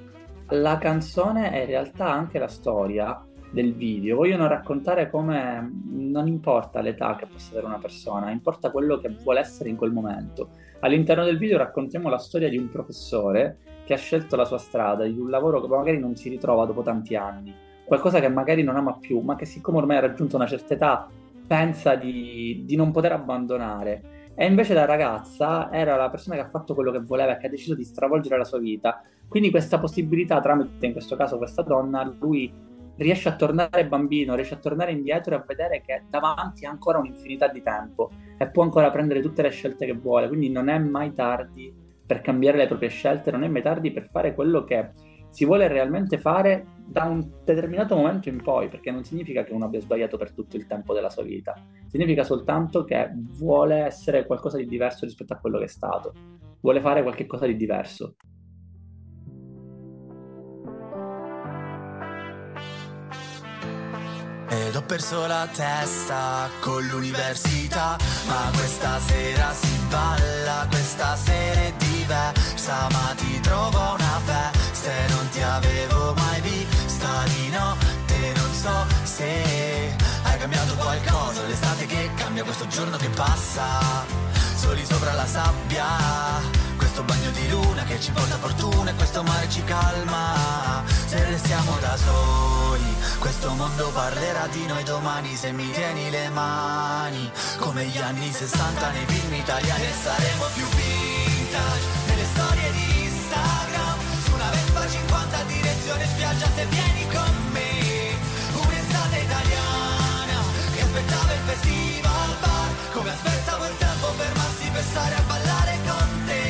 La canzone è in realtà anche la storia del video. Vogliono raccontare come non importa l'età che possa avere una persona, importa quello che vuole essere in quel momento. All'interno del video raccontiamo la storia di un professore che ha scelto la sua strada, di un lavoro che magari non si ritrova dopo tanti anni, qualcosa che magari non ama più, ma che siccome ormai ha raggiunto una certa età pensa di, di non poter abbandonare. E invece la ragazza era la persona che ha fatto quello che voleva e che ha deciso di stravolgere la sua vita. Quindi questa possibilità, tramite in questo caso questa donna, lui riesce a tornare bambino, riesce a tornare indietro e a vedere che davanti ha ancora un'infinità di tempo e può ancora prendere tutte le scelte che vuole. Quindi non è mai tardi per cambiare le proprie scelte, non è mai tardi per fare quello che si vuole realmente fare da un determinato momento in poi, perché non significa che uno abbia sbagliato per tutto il tempo della sua vita, significa soltanto che vuole essere qualcosa di diverso rispetto a quello che è stato, vuole fare qualche cosa di diverso. Ed ho perso la testa con l'università, ma questa sera si balla, questa sera è diversa, ma ti trovo una festa e non ti avevo mai vista di notte, non so se hai cambiato qualcosa, l'estate che cambia, questo giorno che passa, soli sopra la sabbia, questo bagno di luna che ci porta fortuna e questo mare ci calma, se restiamo da soli questo mondo parlerà di noi domani, se mi tieni le mani come gli anni sessanta nei film italiani, e saremo più vintage nelle storie di Instagram, su una Vespa cinquanta direzione spiaggia, se vieni con me, un'estate italiana che aspettava il festival bar, come aspettavo il tempo per farsi pensare a ballare con te,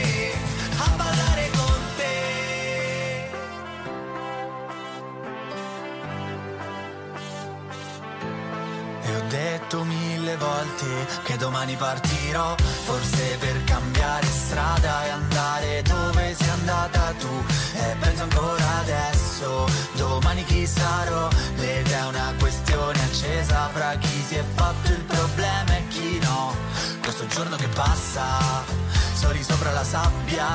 a ballare con te. E ho detto mille volte che domani partirò, forse per cambiare strada e andare dove sei andata tu, e penso ancora adesso domani chi sarò, ed è una questione accesa fra chi si è fatto il problema e chi no, questo giorno che passa soli sopra la sabbia,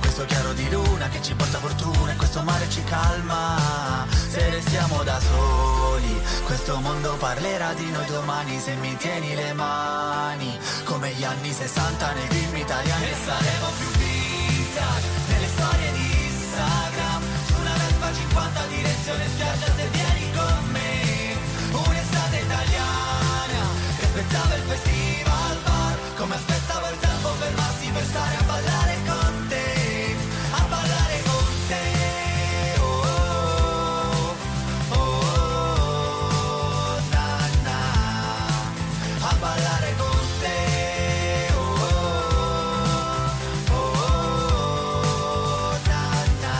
questo chiaro di luna che ci porta fortuna e questo mare ci calma, se restiamo da soli questo mondo parlerà di noi domani, se mi tieni le mani come gli anni sessanta nei film italiani, e saremo più vintage nelle storie di Instagram, su una Vespa cinquanta direzione spiaggia, se vieni con me, un'estate italiana che aspettava il festival bar, come aspettava il tempo per per stare a ballare con te, a ballare con te, oh oh, oh, oh na, na, a ballare con te, oh oh, oh na, na.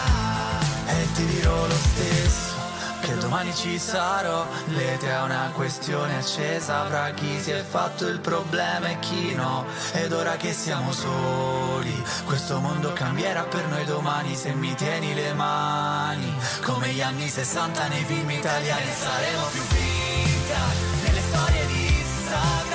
E ti dirò lo stesso che domani ci sarò, l'ete è una questione accesa fra chi si è fatto il problema e chi no, ed ora che siamo soli questo mondo cambierà per noi domani, se mi tieni le mani come gli anni sessanta nei film italiani, saremo più vintage nelle storie di Instagram,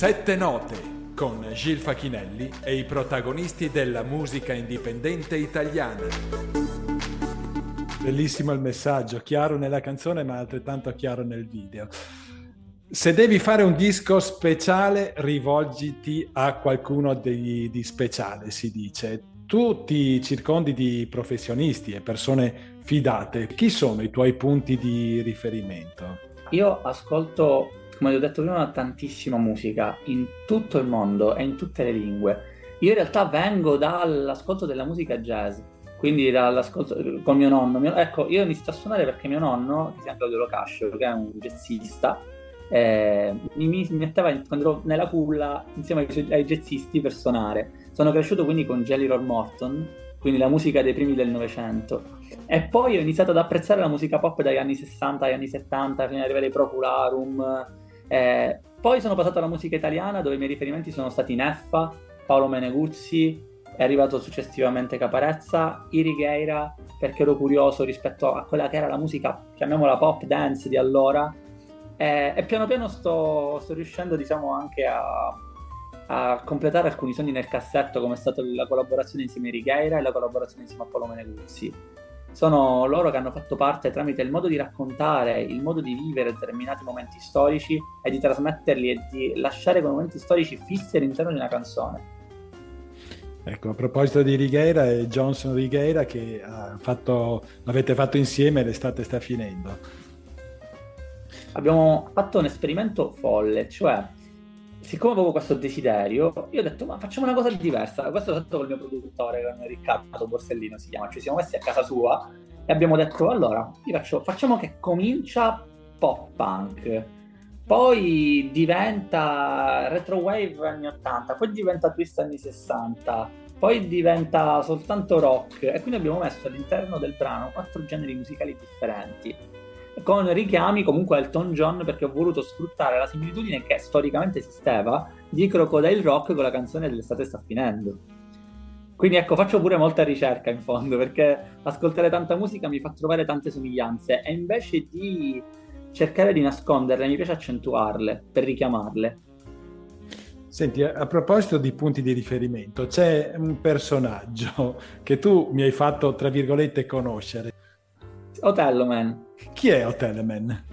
Sette note con Gil Facchinelli e i protagonisti della musica indipendente italiana. Bellissimo il messaggio, chiaro nella canzone ma altrettanto chiaro nel video. Se devi fare un disco speciale, rivolgiti a qualcuno di, di speciale, si dice. Tu ti circondi di professionisti e persone fidate. Chi sono i tuoi punti di riferimento? Io ascolto, come vi ho detto prima, tantissima musica in tutto il mondo e in tutte le lingue. Io in realtà vengo dall'ascolto della musica jazz, quindi dall'ascolto con mio nonno. Mio, ecco, io ho iniziato a suonare perché mio nonno, che si chiama Claudio Sacco, che è un jazzista, Eh, mi metteva quando ero nella culla insieme ai, ai jazzisti per suonare. Sono cresciuto quindi con Jelly Roll Morton, quindi la musica dei primi del Novecento, e poi ho iniziato ad apprezzare la musica pop dagli anni sessanta agli anni settanta, fino ad arrivare ai Procularum. Eh, poi sono passato alla musica italiana, dove i miei riferimenti sono stati Neffa, Paolo Meneguzzi, è arrivato successivamente Caparezza, Righeira, perché ero curioso rispetto a quella che era la musica, chiamiamola pop dance di allora. Eh, e piano piano sto, sto riuscendo, diciamo, anche a, a completare alcuni sogni nel cassetto, come è stata la collaborazione insieme a Righeira e la collaborazione insieme a Paolo Meneguzzi. Sono loro che hanno fatto parte, tramite il modo di raccontare, il modo di vivere determinati momenti storici e di trasmetterli e di lasciare quei momenti storici fissi all'interno di una canzone. Ecco, a proposito di Righeira e Johnson Righeira, che ha fatto, l'avete fatto insieme, l'estate sta finendo. Abbiamo fatto un esperimento folle, cioè, siccome avevo questo desiderio, io ho detto, ma facciamo una cosa diversa. Questo è stato col mio produttore, con Riccardo Borsellino si chiama, ci siamo messi a casa sua e abbiamo detto, allora, io faccio, facciamo che comincia pop punk, poi diventa retrowave anni ottanta, poi diventa twist anni sessanta, poi diventa soltanto rock, e quindi abbiamo messo all'interno del brano quattro generi musicali differenti, con richiami comunque a Elton John, perché ho voluto sfruttare la similitudine che storicamente esisteva di Crocodile Rock con la canzone dell'estate sta finendo. Quindi ecco, faccio pure molta ricerca in fondo, perché ascoltare tanta musica mi fa trovare tante somiglianze, e invece di cercare di nasconderle mi piace accentuarle per richiamarle. Senti, a proposito di punti di riferimento, c'è un personaggio che tu mi hai fatto, tra virgolette, conoscere. Otelloman. Chi è Otelloman?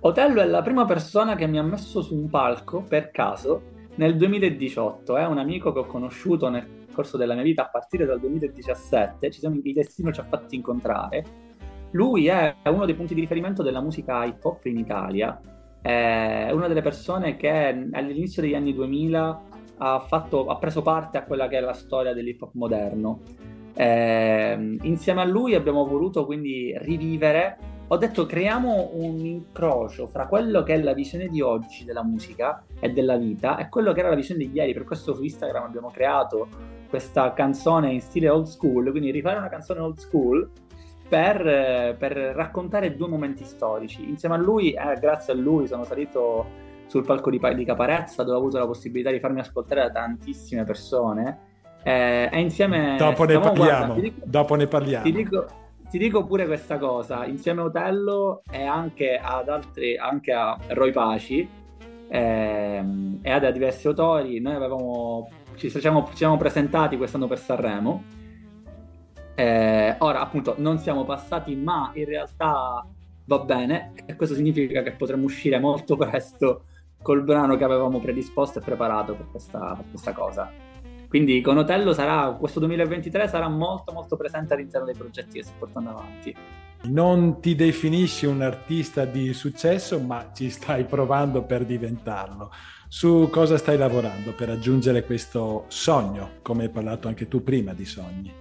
Otello è la prima persona che mi ha messo su un palco per caso nel duemiladiciotto. È eh? un amico che ho conosciuto nel corso della mia vita a partire dal duemiladiciassette. Ci siamo, il destino ci ha fatti incontrare. Lui è uno dei punti di riferimento della musica hip hop in Italia. È una delle persone che all'inizio degli anni duemila ha, fatto, ha preso parte a quella che è la storia dell'hip hop moderno. Eh, insieme a lui abbiamo voluto quindi rivivere, ho detto creiamo un incrocio fra quello che è la visione di oggi della musica e della vita e quello che era la visione di ieri. Per questo su Instagram abbiamo creato questa canzone in stile old school, quindi rifare una canzone old school per, per raccontare due momenti storici insieme a lui. Eh, grazie a lui sono salito sul palco di, di Caparezza, dove ho avuto la possibilità di farmi ascoltare da tantissime persone. Eh, e insieme dopo ne parliamo, guarda, ti dico, dopo ne parliamo. Ti dico, ti dico pure questa cosa, insieme a Otello e anche ad altri, anche a Roy Paci ehm, e ad diversi autori, noi avevamo ci siamo, ci siamo presentati quest'anno per Sanremo. Eh, ora appunto non siamo passati, ma in realtà va bene, e questo significa che potremo uscire molto presto col brano che avevamo predisposto e preparato per questa, per questa cosa. Quindi con Otello sarà, questo duemilaventitré sarà molto molto presente all'interno dei progetti che si portano avanti. Non ti definisci un artista di successo, ma ci stai provando per diventarlo. Su cosa stai lavorando per raggiungere questo sogno, come hai parlato anche tu prima di sogni?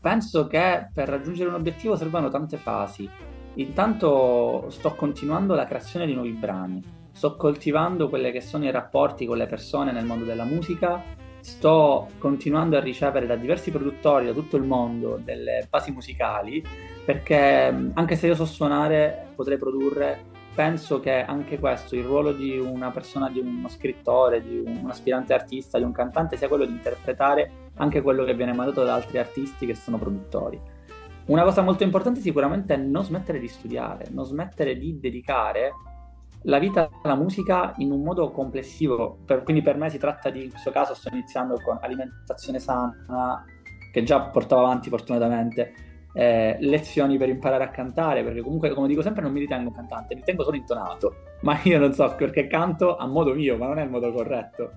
Penso che per raggiungere un obiettivo servano tante fasi. Intanto sto continuando la creazione di nuovi brani, sto coltivando quelli che sono i rapporti con le persone nel mondo della musica. Sto continuando a ricevere da diversi produttori da tutto il mondo delle basi musicali, perché anche se io so suonare, potrei produrre, penso che anche questo, il ruolo di una persona, di uno scrittore, di un aspirante artista, di un cantante, sia quello di interpretare anche quello che viene mandato da altri artisti che sono produttori. Una cosa molto importante sicuramente è non smettere di studiare, non smettere di dedicare la vita della musica in un modo complessivo, per, quindi per me si tratta di, in questo caso sto iniziando con alimentazione sana, che già portavo avanti fortunatamente, eh, lezioni per imparare a cantare, perché comunque, come dico sempre, non mi ritengo cantante, mi ritengo solo intonato, ma io non so perché canto a modo mio, ma non è il modo corretto.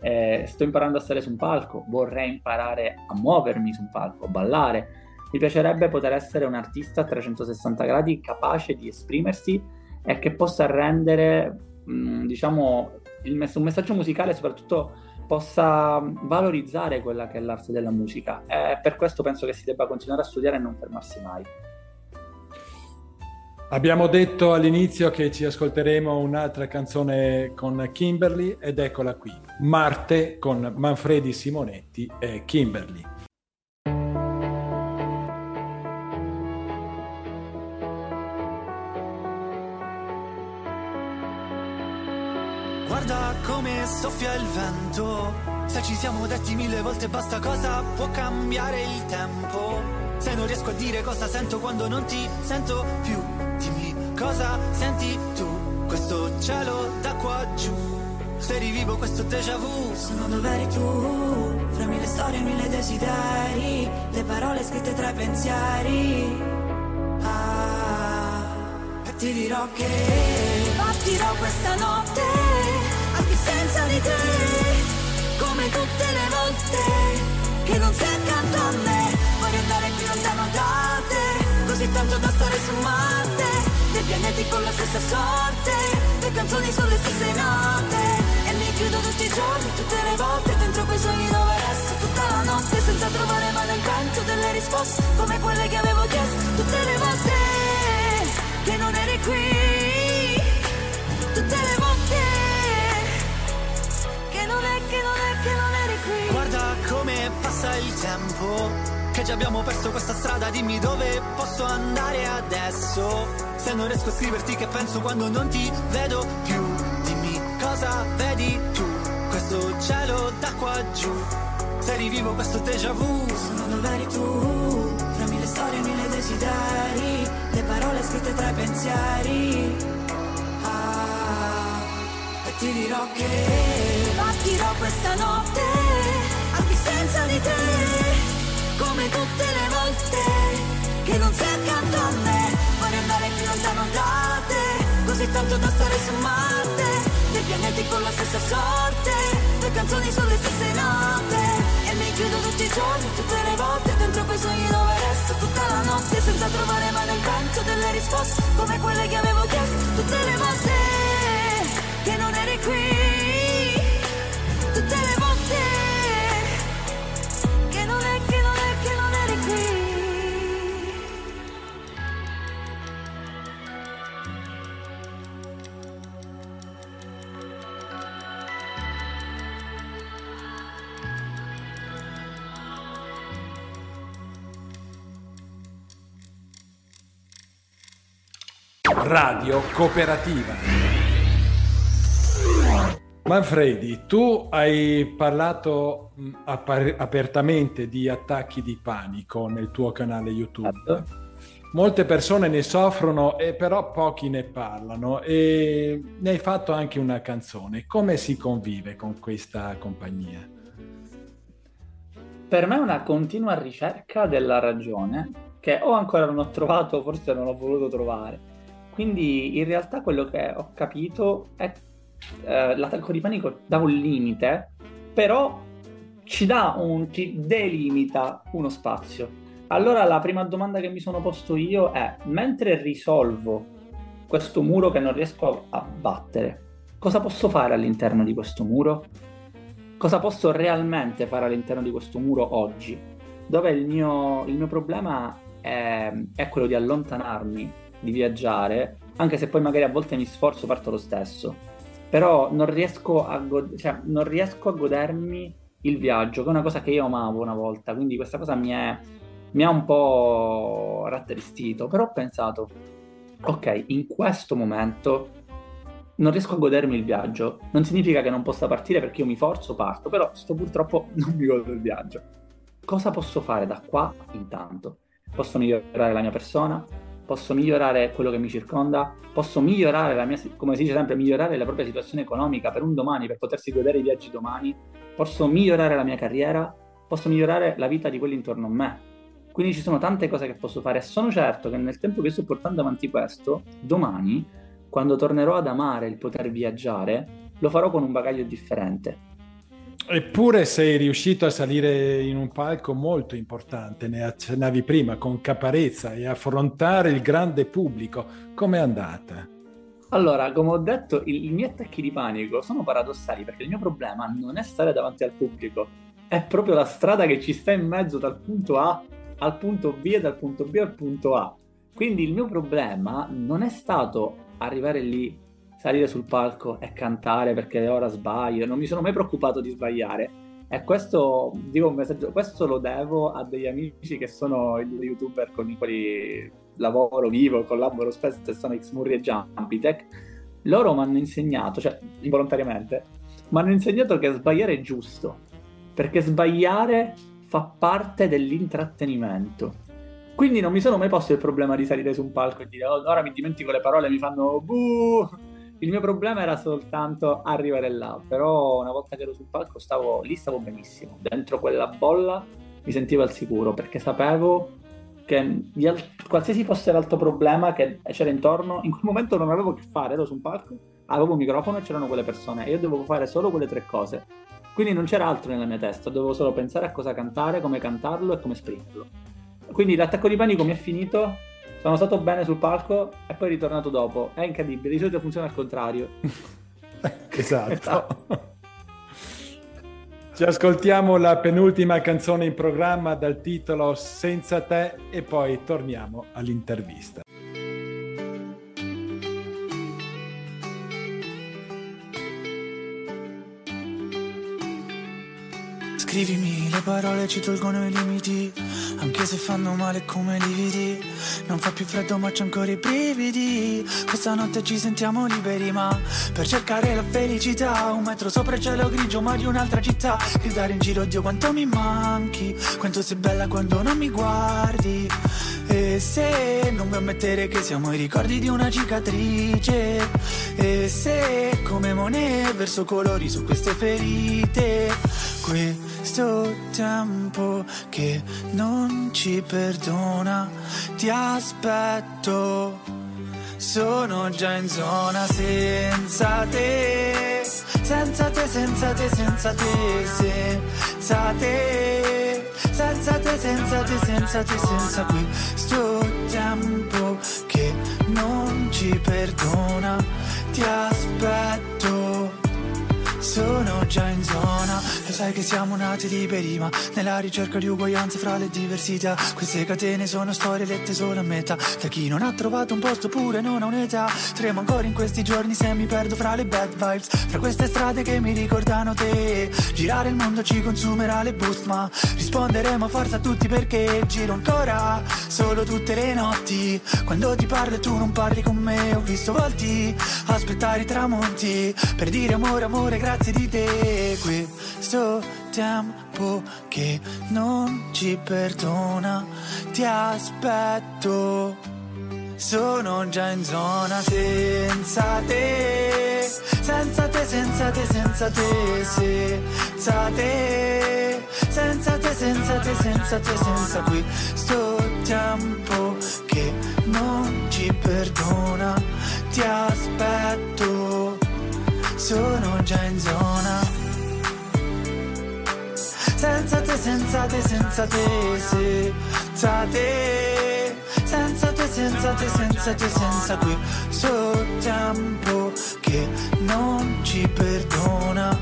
Eh, sto imparando a stare su un palco, vorrei imparare a muovermi su un palco, a ballare. Mi piacerebbe poter essere un artista a trecentosessanta gradi, capace di esprimersi e che possa rendere, mh, diciamo, il mess- un messaggio musicale, soprattutto possa valorizzare quella che è l'arte della musica. E per questo penso che si debba continuare a studiare e non fermarsi mai. Abbiamo detto all'inizio che ci ascolteremo un'altra canzone con Kimberly ed eccola qui, Marte con Manfredi Simonetti e Kimberly. Guarda come soffia il vento, se ci siamo detti mille volte basta cosa può cambiare il tempo, se non riesco a dire cosa sento quando non ti sento più. Cosa senti tu? Questo cielo da qua giù, se rivivo questo déjà vu. Sono dove eri tu, fra mille storie e mille desideri, le parole scritte tra i pensieri. Ah, e ti dirò che partirò questa notte, anche senza di te, come tutte le volte che non sei accanto a me. Voglio andare più lontano da te, così tanto da stare su Marte. Dei pianeti con la stessa sorte, le canzoni sono le stesse note, e mi chiudo tutti i giorni, tutte le volte, dentro quei sogni dove resto tutta la notte, senza trovare mai nel canto delle risposte, come quelle che avevo chiesto, tutte le volte che non eri qui, tutte le volte che non è, che non è, che non eri qui. Guarda come passa il tempo, che già abbiamo perso questa strada, dimmi dove posso andare adesso, se non riesco a scriverti che penso quando non ti vedo più. Dimmi cosa vedi tu, questo cielo da qua giù, se rivivo questo déjà vu. Sono dove eri tu, fra mille storie e mille desideri, le parole scritte tra i pensieri. Ah, e ti dirò che partirò questa notte, anche senza di te, come tutte le volte che non sei accanto a me. Vorrei andare più lontano da te, così tanto da stare su Marte, dei pianeti con la stessa sorte, le canzoni sono le stesse note, e mi chiudo tutti i giorni, tutte le volte, dentro quei sogni dove resto tutta la notte, senza trovare mai nel canto delle risposte, come quelle che avevo chiesto, tutte le volte che non eri qui, tutte le volte. Radio Cooperativa. Manfredi, tu hai parlato ap- apertamente di attacchi di panico nel tuo canale YouTube. Molte persone ne soffrono, e però pochi ne parlano, e ne hai fatto anche una canzone. Come si convive con questa compagnia? Per me è una continua ricerca della ragione che o ancora non ho trovato, forse non ho voluto trovare. Quindi in realtà quello che ho capito è eh, l'attacco di panico dà un limite, però ci dà un, ci delimita uno spazio. Allora la prima domanda che mi sono posto io è: mentre risolvo questo muro che non riesco a battere, cosa posso fare all'interno di questo muro? Cosa posso realmente fare all'interno di questo muro oggi? Dove il mio, il mio problema è, è quello di allontanarmi, di viaggiare, anche se poi magari a volte mi sforzo, parto lo stesso, però non riesco a go- cioè, non riesco a godermi il viaggio, che è una cosa che io amavo una volta, quindi questa cosa mi è, mi ha un po' rattristito, però ho pensato, ok, in questo momento non riesco a godermi il viaggio, non significa che non possa partire, perché io mi forzo, parto, però sto purtroppo non mi godo il viaggio. Cosa posso fare da qua intanto? Posso migliorare la mia persona? posso migliorare quello che mi circonda, posso migliorare la mia, come si dice sempre, migliorare la propria situazione economica per un domani, per potersi godere i viaggi domani, posso migliorare la mia carriera, posso migliorare la vita di quelli intorno a me. Quindi ci sono tante cose che posso fare e sono certo che nel tempo che sto portando avanti questo, domani, quando tornerò ad amare il poter viaggiare, lo farò con un bagaglio differente. Eppure sei riuscito a salire in un palco molto importante, ne accennavi prima, con Caparezza, e affrontare il grande pubblico. Com'è andata? Allora, come ho detto, i miei attacchi di panico sono paradossali, perché il mio problema non è stare davanti al pubblico, è proprio la strada che ci sta in mezzo dal punto A al punto B e dal punto B al punto A. Quindi il mio problema non è stato arrivare lì, salire sul palco e cantare perché ora sbaglio, non mi sono mai preoccupato di sbagliare. E questo, dico un messaggio, questo lo devo a degli amici che sono gli youtuber con i quali lavoro, vivo, collaboro spesso, che sono Xmurri e Giampitec. Loro mi hanno insegnato, cioè involontariamente, mi hanno insegnato che sbagliare è giusto, perché sbagliare fa parte dell'intrattenimento. Quindi non mi sono mai posto il problema di salire su un palco e dire oh, ora mi dimentico le parole, mi fanno buh. Il mio problema era soltanto arrivare là, però una volta che ero sul palco stavo lì, stavo benissimo. Dentro quella bolla mi sentivo al sicuro, perché sapevo che qualsiasi fosse l'altro problema che c'era intorno, in quel momento non avevo che fare, ero su un palco, avevo un microfono e c'erano quelle persone e io dovevo fare solo quelle tre cose. Quindi non c'era altro nella mia testa, dovevo solo pensare a cosa cantare, come cantarlo e come esprimerlo. Quindi l'attacco di panico mi è finito. Sono stato bene sul palco e poi ritornato dopo. È incredibile, di solito funziona al contrario. Esatto. Ci ascoltiamo la penultima canzone in programma dal titolo Senza te e poi torniamo all'intervista. Scrivimi, le parole ci tolgono i limiti, anche se fanno male come lividi. Non fa più freddo ma c'è ancora i brividi. Questa notte ci sentiamo liberi ma per cercare la felicità. Un metro sopra il cielo grigio ma di un'altra città. Gridare in giro, Dio quanto mi manchi, quanto sei bella quando non mi guardi. E se non vuoi ammettere che siamo i ricordi di una cicatrice. E se come Monet verso colori su queste ferite. Questo tempo che non ci perdona, ti aspetto, sono già in zona. Senza te, senza te, senza te, senza te, senza te, senza te, senza te, senza te, senza questo tempo che non ci perdona, ti aspetto. Sono già in zona, lo sai che siamo nati liberi ma nella ricerca di uguaglianza fra le diversità. Queste catene sono storie lette solo a metà, da chi non ha trovato un posto pure non ha un'età. Tremo ancora in questi giorni se mi perdo fra le bad vibes, fra queste strade che mi ricordano te. Girare il mondo ci consumerà le boost ma risponderemo a forza a tutti perché giro ancora solo tutte le notti. Quando ti parlo e tu non parli con me, ho visto volti aspettare i tramonti per dire amore, amore, grazie. Grazie di te, questo tempo che non ci perdona, ti aspetto, sono già in zona. Senza te, senza te, senza te, senza te, senza te, senza te, senza te, senza te, senza questo tempo che non ci perdona, ti aspetto. Sono già in zona. Senza te, senza te, senza te, senza te, senza te, senza te, senza te, senza qui questo tempo che non ci perdona,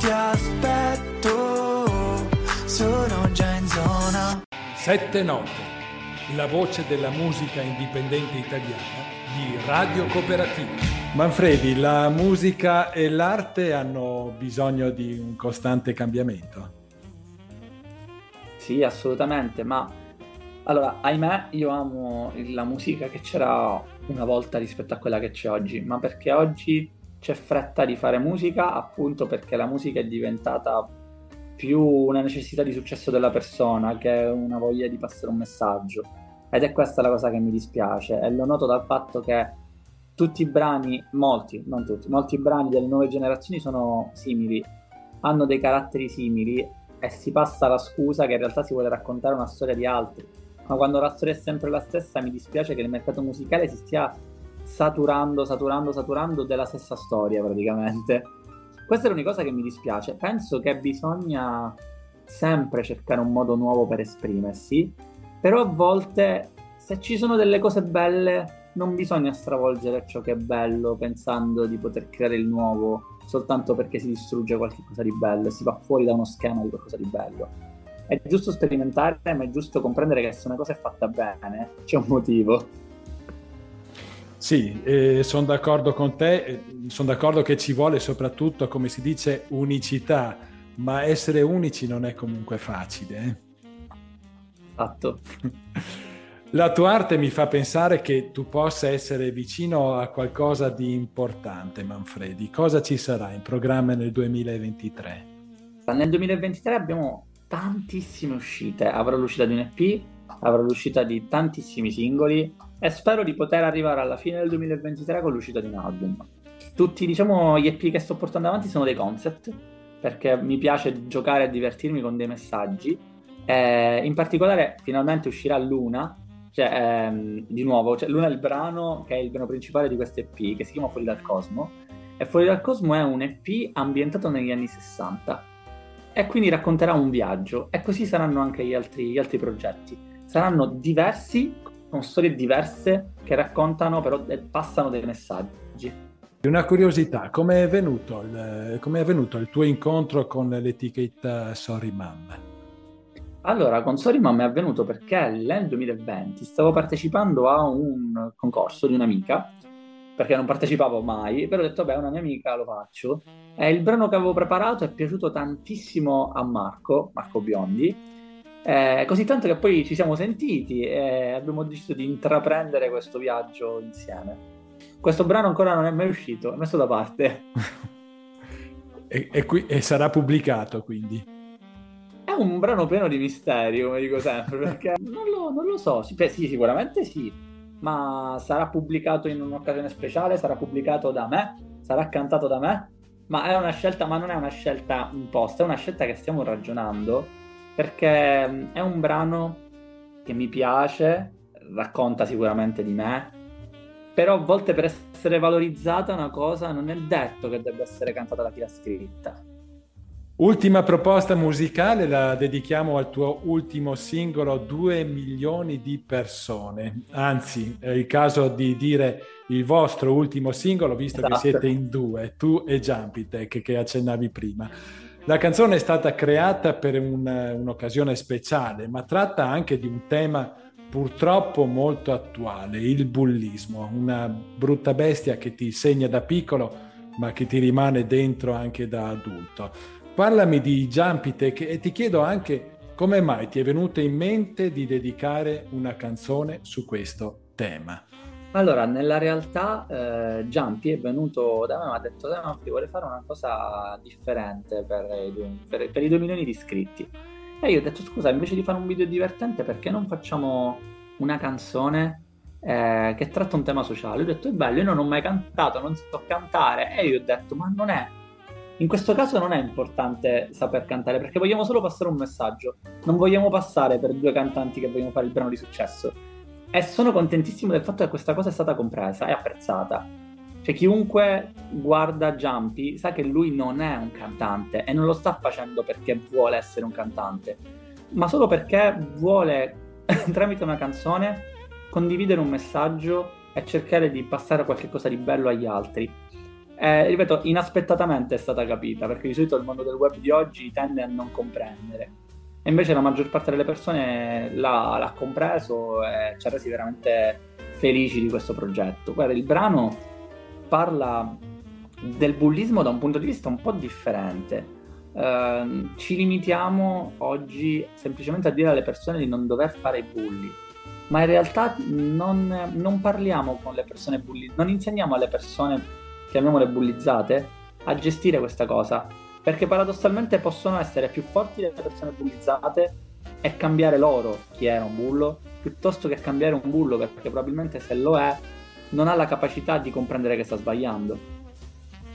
ti aspetto, sono già in zona. Sette note, la voce della musica indipendente italiana di Radio Cooperativa. Manfredi, la musica e l'arte hanno bisogno di un costante cambiamento. Sì, assolutamente, ma allora, ahimè, io amo la musica che c'era una volta rispetto a quella che c'è oggi, ma perché oggi c'è fretta di fare musica, appunto perché la musica è diventata più una necessità di successo della persona che una voglia di passare un messaggio. ed è questa la cosa che mi dispiace, e lo noto dal fatto che tutti i brani, molti, non tutti, molti brani delle nuove generazioni sono simili, hanno dei caratteri simili e si passa la scusa che in realtà si vuole raccontare una storia di altri, ma quando la storia è sempre la stessa mi dispiace che il mercato musicale si stia saturando, saturando, saturando della stessa storia praticamente. Questa è l'unica cosa che mi dispiace. Penso che bisogna sempre cercare un modo nuovo per esprimersi, però a volte se ci sono delle cose belle non bisogna stravolgere ciò che è bello pensando di poter creare il nuovo soltanto perché si distrugge qualcosa di bello e si va fuori da uno schema di qualcosa di bello. È giusto sperimentare, ma è giusto comprendere che se una cosa è fatta bene c'è un motivo. Sì, eh, sono d'accordo con te, eh, sono d'accordo che ci vuole soprattutto, come si dice, unicità, ma essere unici non è comunque facile. Esatto. Eh? La tua arte mi fa pensare che tu possa essere vicino a qualcosa di importante, Manfredi. Cosa ci sarà in programma nel duemilaventitré? Nel duemilaventitré abbiamo tantissime uscite. Avrò l'uscita di un E P, avrò l'uscita di tantissimi singoli e spero di poter arrivare alla fine del duemilaventitré con l'uscita di un album. Tutti, diciamo, gli E P che sto portando avanti sono dei concept, perché mi piace giocare e divertirmi con dei messaggi. Eh, in particolare, finalmente uscirà Luna. Cioè, ehm, di nuovo, cioè, Luna è il brano che è il brano principale di questo E P, che si chiama Fuori dal Cosmo, e Fuori dal Cosmo è un E P ambientato negli anni sessanta e quindi racconterà un viaggio, e così saranno anche gli altri, gli altri progetti. Saranno diversi, con storie diverse che raccontano però e passano dei messaggi. Una curiosità, come è venuto il, come è venuto il tuo incontro con l'etichetta Sorry Mom? Allora, con Sorry Mom è avvenuto perché nel duemilaventi stavo partecipando a un concorso di un'amica, perché non partecipavo mai, però ho detto, beh, una mia amica, lo faccio. E il brano che avevo preparato è piaciuto tantissimo a Marco, Marco Biondi, eh, così tanto che poi ci siamo sentiti e abbiamo deciso di intraprendere questo viaggio insieme. Questo brano ancora non è mai uscito, è messo da parte. e, e, qui, e sarà pubblicato, quindi? È un brano pieno di misteri, come dico sempre, perché non lo, non lo so. Sì, beh, sì, sicuramente sì, ma sarà pubblicato in un'occasione speciale, sarà pubblicato da me, sarà cantato da me, ma è una scelta, ma non è una scelta imposta, è una scelta che stiamo ragionando, perché è un brano che mi piace, racconta sicuramente di me, però a volte per essere valorizzata una cosa non è detto che debba essere cantata da chi l'ha scritta. Ultima proposta musicale la dedichiamo al tuo ultimo singolo Due Milioni di Persone, anzi è il caso di dire il vostro ultimo singolo, visto esatto. Che siete in due, tu e Giampitec, che accennavi prima. La canzone è stata creata per un, un'occasione speciale, ma tratta anche di un tema purtroppo molto attuale, il bullismo, una brutta bestia che ti segna da piccolo ma che ti rimane dentro anche da adulto. Parlami di Giampitec e ti chiedo anche come mai ti è venuto in mente di dedicare una canzone su questo tema. Allora, nella realtà eh, Giampi è venuto da me e mi ha detto no, ti vuole fare una cosa differente per i, due, per, per i due milioni di iscritti. E io ho detto scusa, invece di fare un video divertente perché non facciamo una canzone eh, che tratta un tema sociale? Ho detto è bello, io non ho mai cantato, non so cantare. E io ho detto ma non è... In questo caso non è importante saper cantare, perché vogliamo solo passare un messaggio. Non vogliamo passare per due cantanti che vogliono fare il brano di successo. E sono contentissimo del fatto che questa cosa è stata compresa e apprezzata. Cioè, chiunque guarda Giampi sa che lui non è un cantante e non lo sta facendo perché vuole essere un cantante, ma solo perché vuole, tramite una canzone, condividere un messaggio e cercare di passare qualche cosa di bello agli altri. Eh, ripeto, inaspettatamente è stata capita, perché di solito il mondo del web di oggi tende a non comprendere, e invece la maggior parte delle persone l'ha, l'ha compreso e ci ha resi veramente felici di questo progetto. Guarda, il brano parla del bullismo da un punto di vista un po' differente, eh, ci limitiamo oggi semplicemente a dire alle persone di non dover fare i bulli, ma in realtà non, non parliamo con le persone bullizzate, non insegniamo alle persone, chiamiamole bullizzate, a gestire questa cosa, perché paradossalmente possono essere più forti delle persone bullizzate e cambiare loro chi è un bullo piuttosto che cambiare un bullo, perché probabilmente se lo è non ha la capacità di comprendere che sta sbagliando.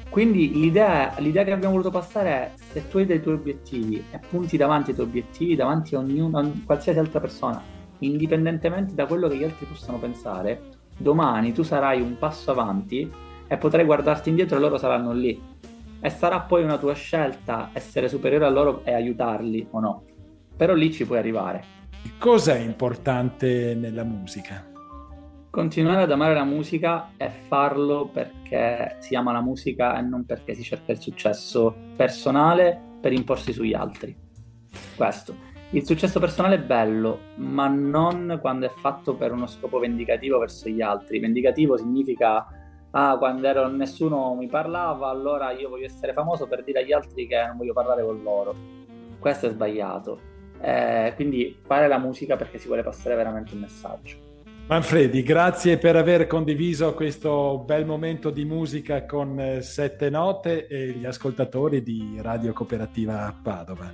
Quindi l'idea, l'idea che abbiamo voluto passare è: se tu hai dei tuoi obiettivi e punti davanti ai tuoi obiettivi, davanti a, ognuno, a qualsiasi altra persona, indipendentemente da quello che gli altri possano pensare, domani tu sarai un passo avanti e potrai guardarti indietro e loro saranno lì. E sarà poi una tua scelta essere superiore a loro e aiutarli o no. Però lì ci puoi arrivare. Cosa è importante nella musica? Continuare ad amare la musica e farlo perché si ama la musica e non perché si cerca il successo personale per imporsi sugli altri. Questo. Il successo personale è bello, ma non quando è fatto per uno scopo vendicativo verso gli altri. Vendicativo significa: ah, quando ero nessuno mi parlava, allora io voglio essere famoso per dire agli altri che non voglio parlare con loro. Questo è sbagliato. Eh, quindi fare la musica perché si vuole passare veramente un messaggio. Manfredi, grazie per aver condiviso questo bel momento di musica con Sette Note e gli ascoltatori di Radio Cooperativa Padova.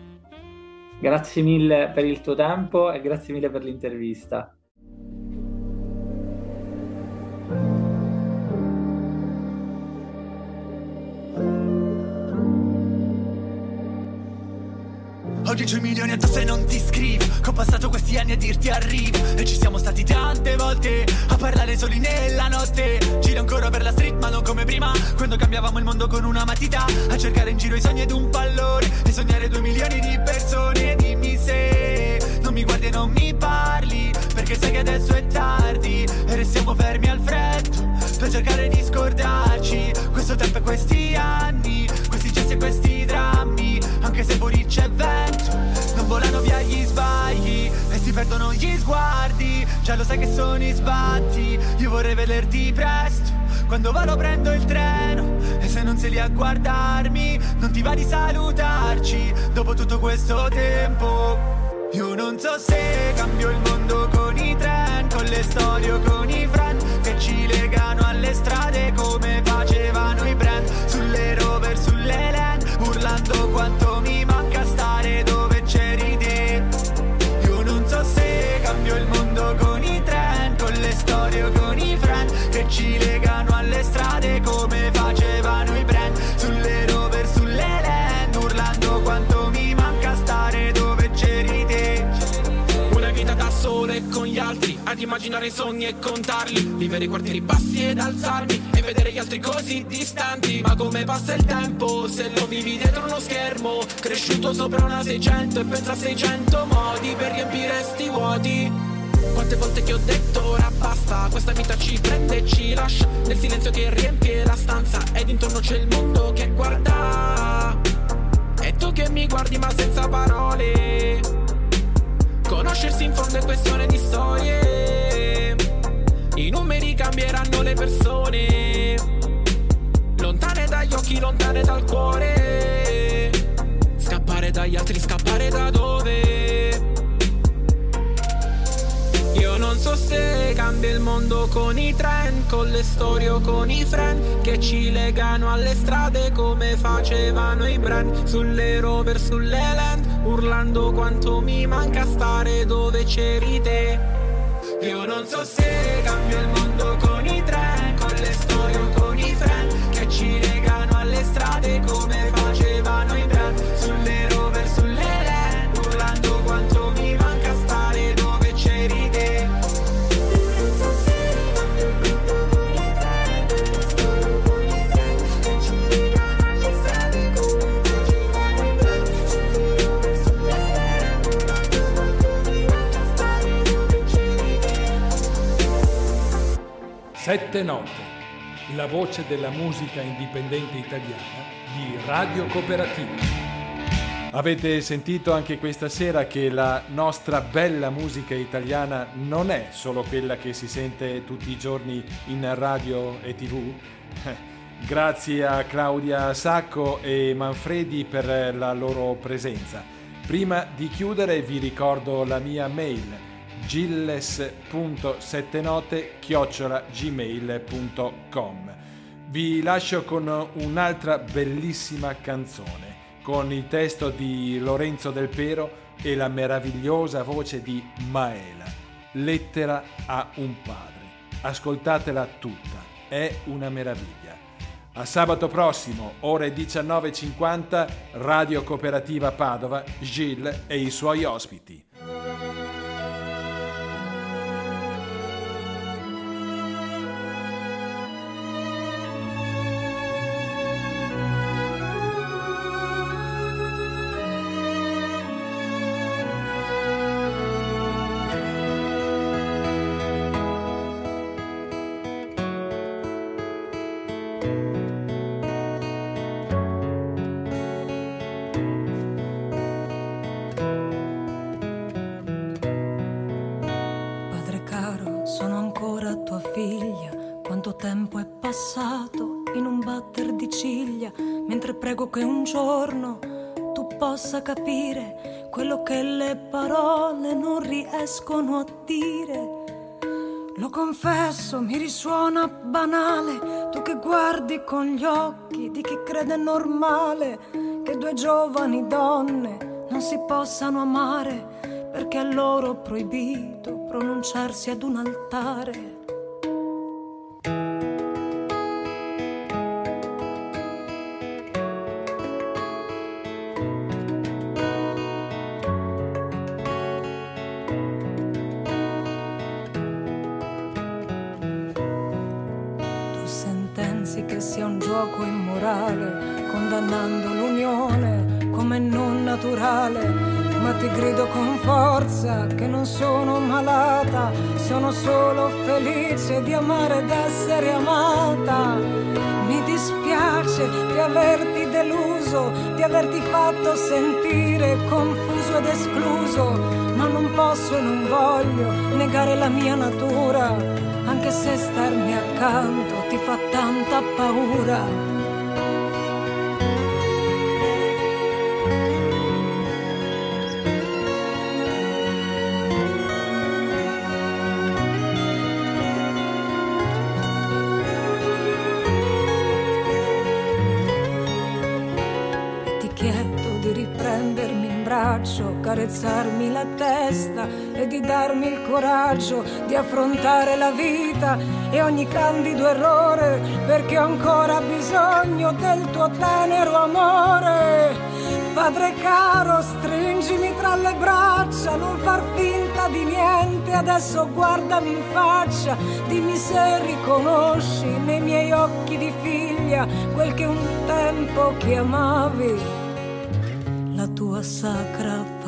Grazie mille per il tuo tempo e grazie mille per l'intervista. Ho dieci milioni addosso e non ti scrivo, che ho passato questi anni a dirti arrivo. E ci siamo stati tante volte a parlare soli nella notte. Giro ancora per la street ma non come prima, quando cambiavamo il mondo con una matita, a cercare in giro i sogni ed un pallone e sognare due milioni di persone. Dimmi se non mi guardi e non mi parli, perché sai che adesso è tardi e restiamo fermi al freddo per cercare di scordarci questo tempo e questi anni, questi gesti e questi drammi. Anche se fuori c'è vento, non volano via gli sbagli e si perdono gli sguardi. Già lo sai che sono i sbatti, io vorrei vederti presto. Quando vado prendo il treno e se non sei lì a guardarmi non ti va di salutarci. Dopo tutto questo tempo io non so se cambio il mondo con i trend, con le storie o con i friend che ci legano alle strade come facevano i brand. Sulle rover, sulle land, urlando quanto mi manca stare dove c'eri te. Io non so se cambio il mondo con i trend, con le storie o con i friend che ci legano alle strade come facevano i brand. Sulle rover, sulle land, urlando quanto mi manca stare dove c'eri te. Una vita da solo e con gli altri, ad immaginare i sogni e contarli, vivere i quartieri bassi ed alzarmi e vedere gli altri così distanti. Ma come passa il tempo se lo vivi dietro uno schermo, cresciuto sopra una seicento e pensa a seicento modi per riempire sti vuoti. Quante volte che ho detto ora basta, questa vita ci prende e ci lascia nel silenzio che riempie la stanza ed intorno c'è il mondo che guarda e tu che mi guardi ma senza parole. Conoscersi in fondo è questione di storie, i numeri cambieranno le persone, lontane dagli occhi, lontane dal cuore. Scappare dagli altri, scappare da dove? Io non so se cambia il mondo con i trend, con le storie o con i friend che ci legano alle strade come facevano i brand. Sulle rover, sulle land, urlando quanto mi manca stare dove c'eri te. Io non so se cambio il mondo con i trend, con le storie o con i friend che ci legano alle strade come facevano i brand. Sulle rover, sulle land, urlando quanto mi manca stare dove c'eri te. Io non so se cambio il mondo con i trend, con le storie o con i friend che ci legano alle strade come facevano i brand. Sulle rover, sulle land, urlando quanto mi manca stare dove c'eri te. Sette note. La voce della musica indipendente italiana di Radio Cooperativa. Avete sentito anche questa sera che la nostra bella musica italiana non è solo quella che si sente tutti i giorni in radio e tivù. Grazie a Claudia Sacco e Manfredi per la loro presenza. Prima di chiudere vi ricordo la mia mail gilles punto settenote chiocciola gmail punto com. Vi lascio con un'altra bellissima canzone con il testo di Lorenzo Del Pero e la meravigliosa voce di Maela. Lettera a un padre. Ascoltatela tutta, è una meraviglia. A sabato prossimo, ore diciannove e cinquanta, Radio Cooperativa Padova, Gil e i suoi ospiti. Che un giorno tu possa capire quello che le parole non riescono a dire. Lo confesso, mi risuona banale, tu che guardi con gli occhi di chi crede normale che due giovani donne non si possano amare perché è loro proibito pronunciarsi ad un altare. Condannando l'unione come non naturale, ma ti grido con forza che non sono malata, sono solo felice di amare ed essere amata. Mi dispiace di averti deluso, di averti fatto sentire confuso ed escluso, ma non posso e non voglio negare la mia natura, anche se starmi accanto ti fa tanta paura. Carezzarmi la testa e di darmi il coraggio di affrontare la vita e ogni candido errore, perché ho ancora bisogno del tuo tenero amore. Padre caro, stringimi tra le braccia, non far finta di niente, adesso guardami in faccia, dimmi se riconosci nei miei occhi di figlia quel che un tempo chiamavi la tua sacra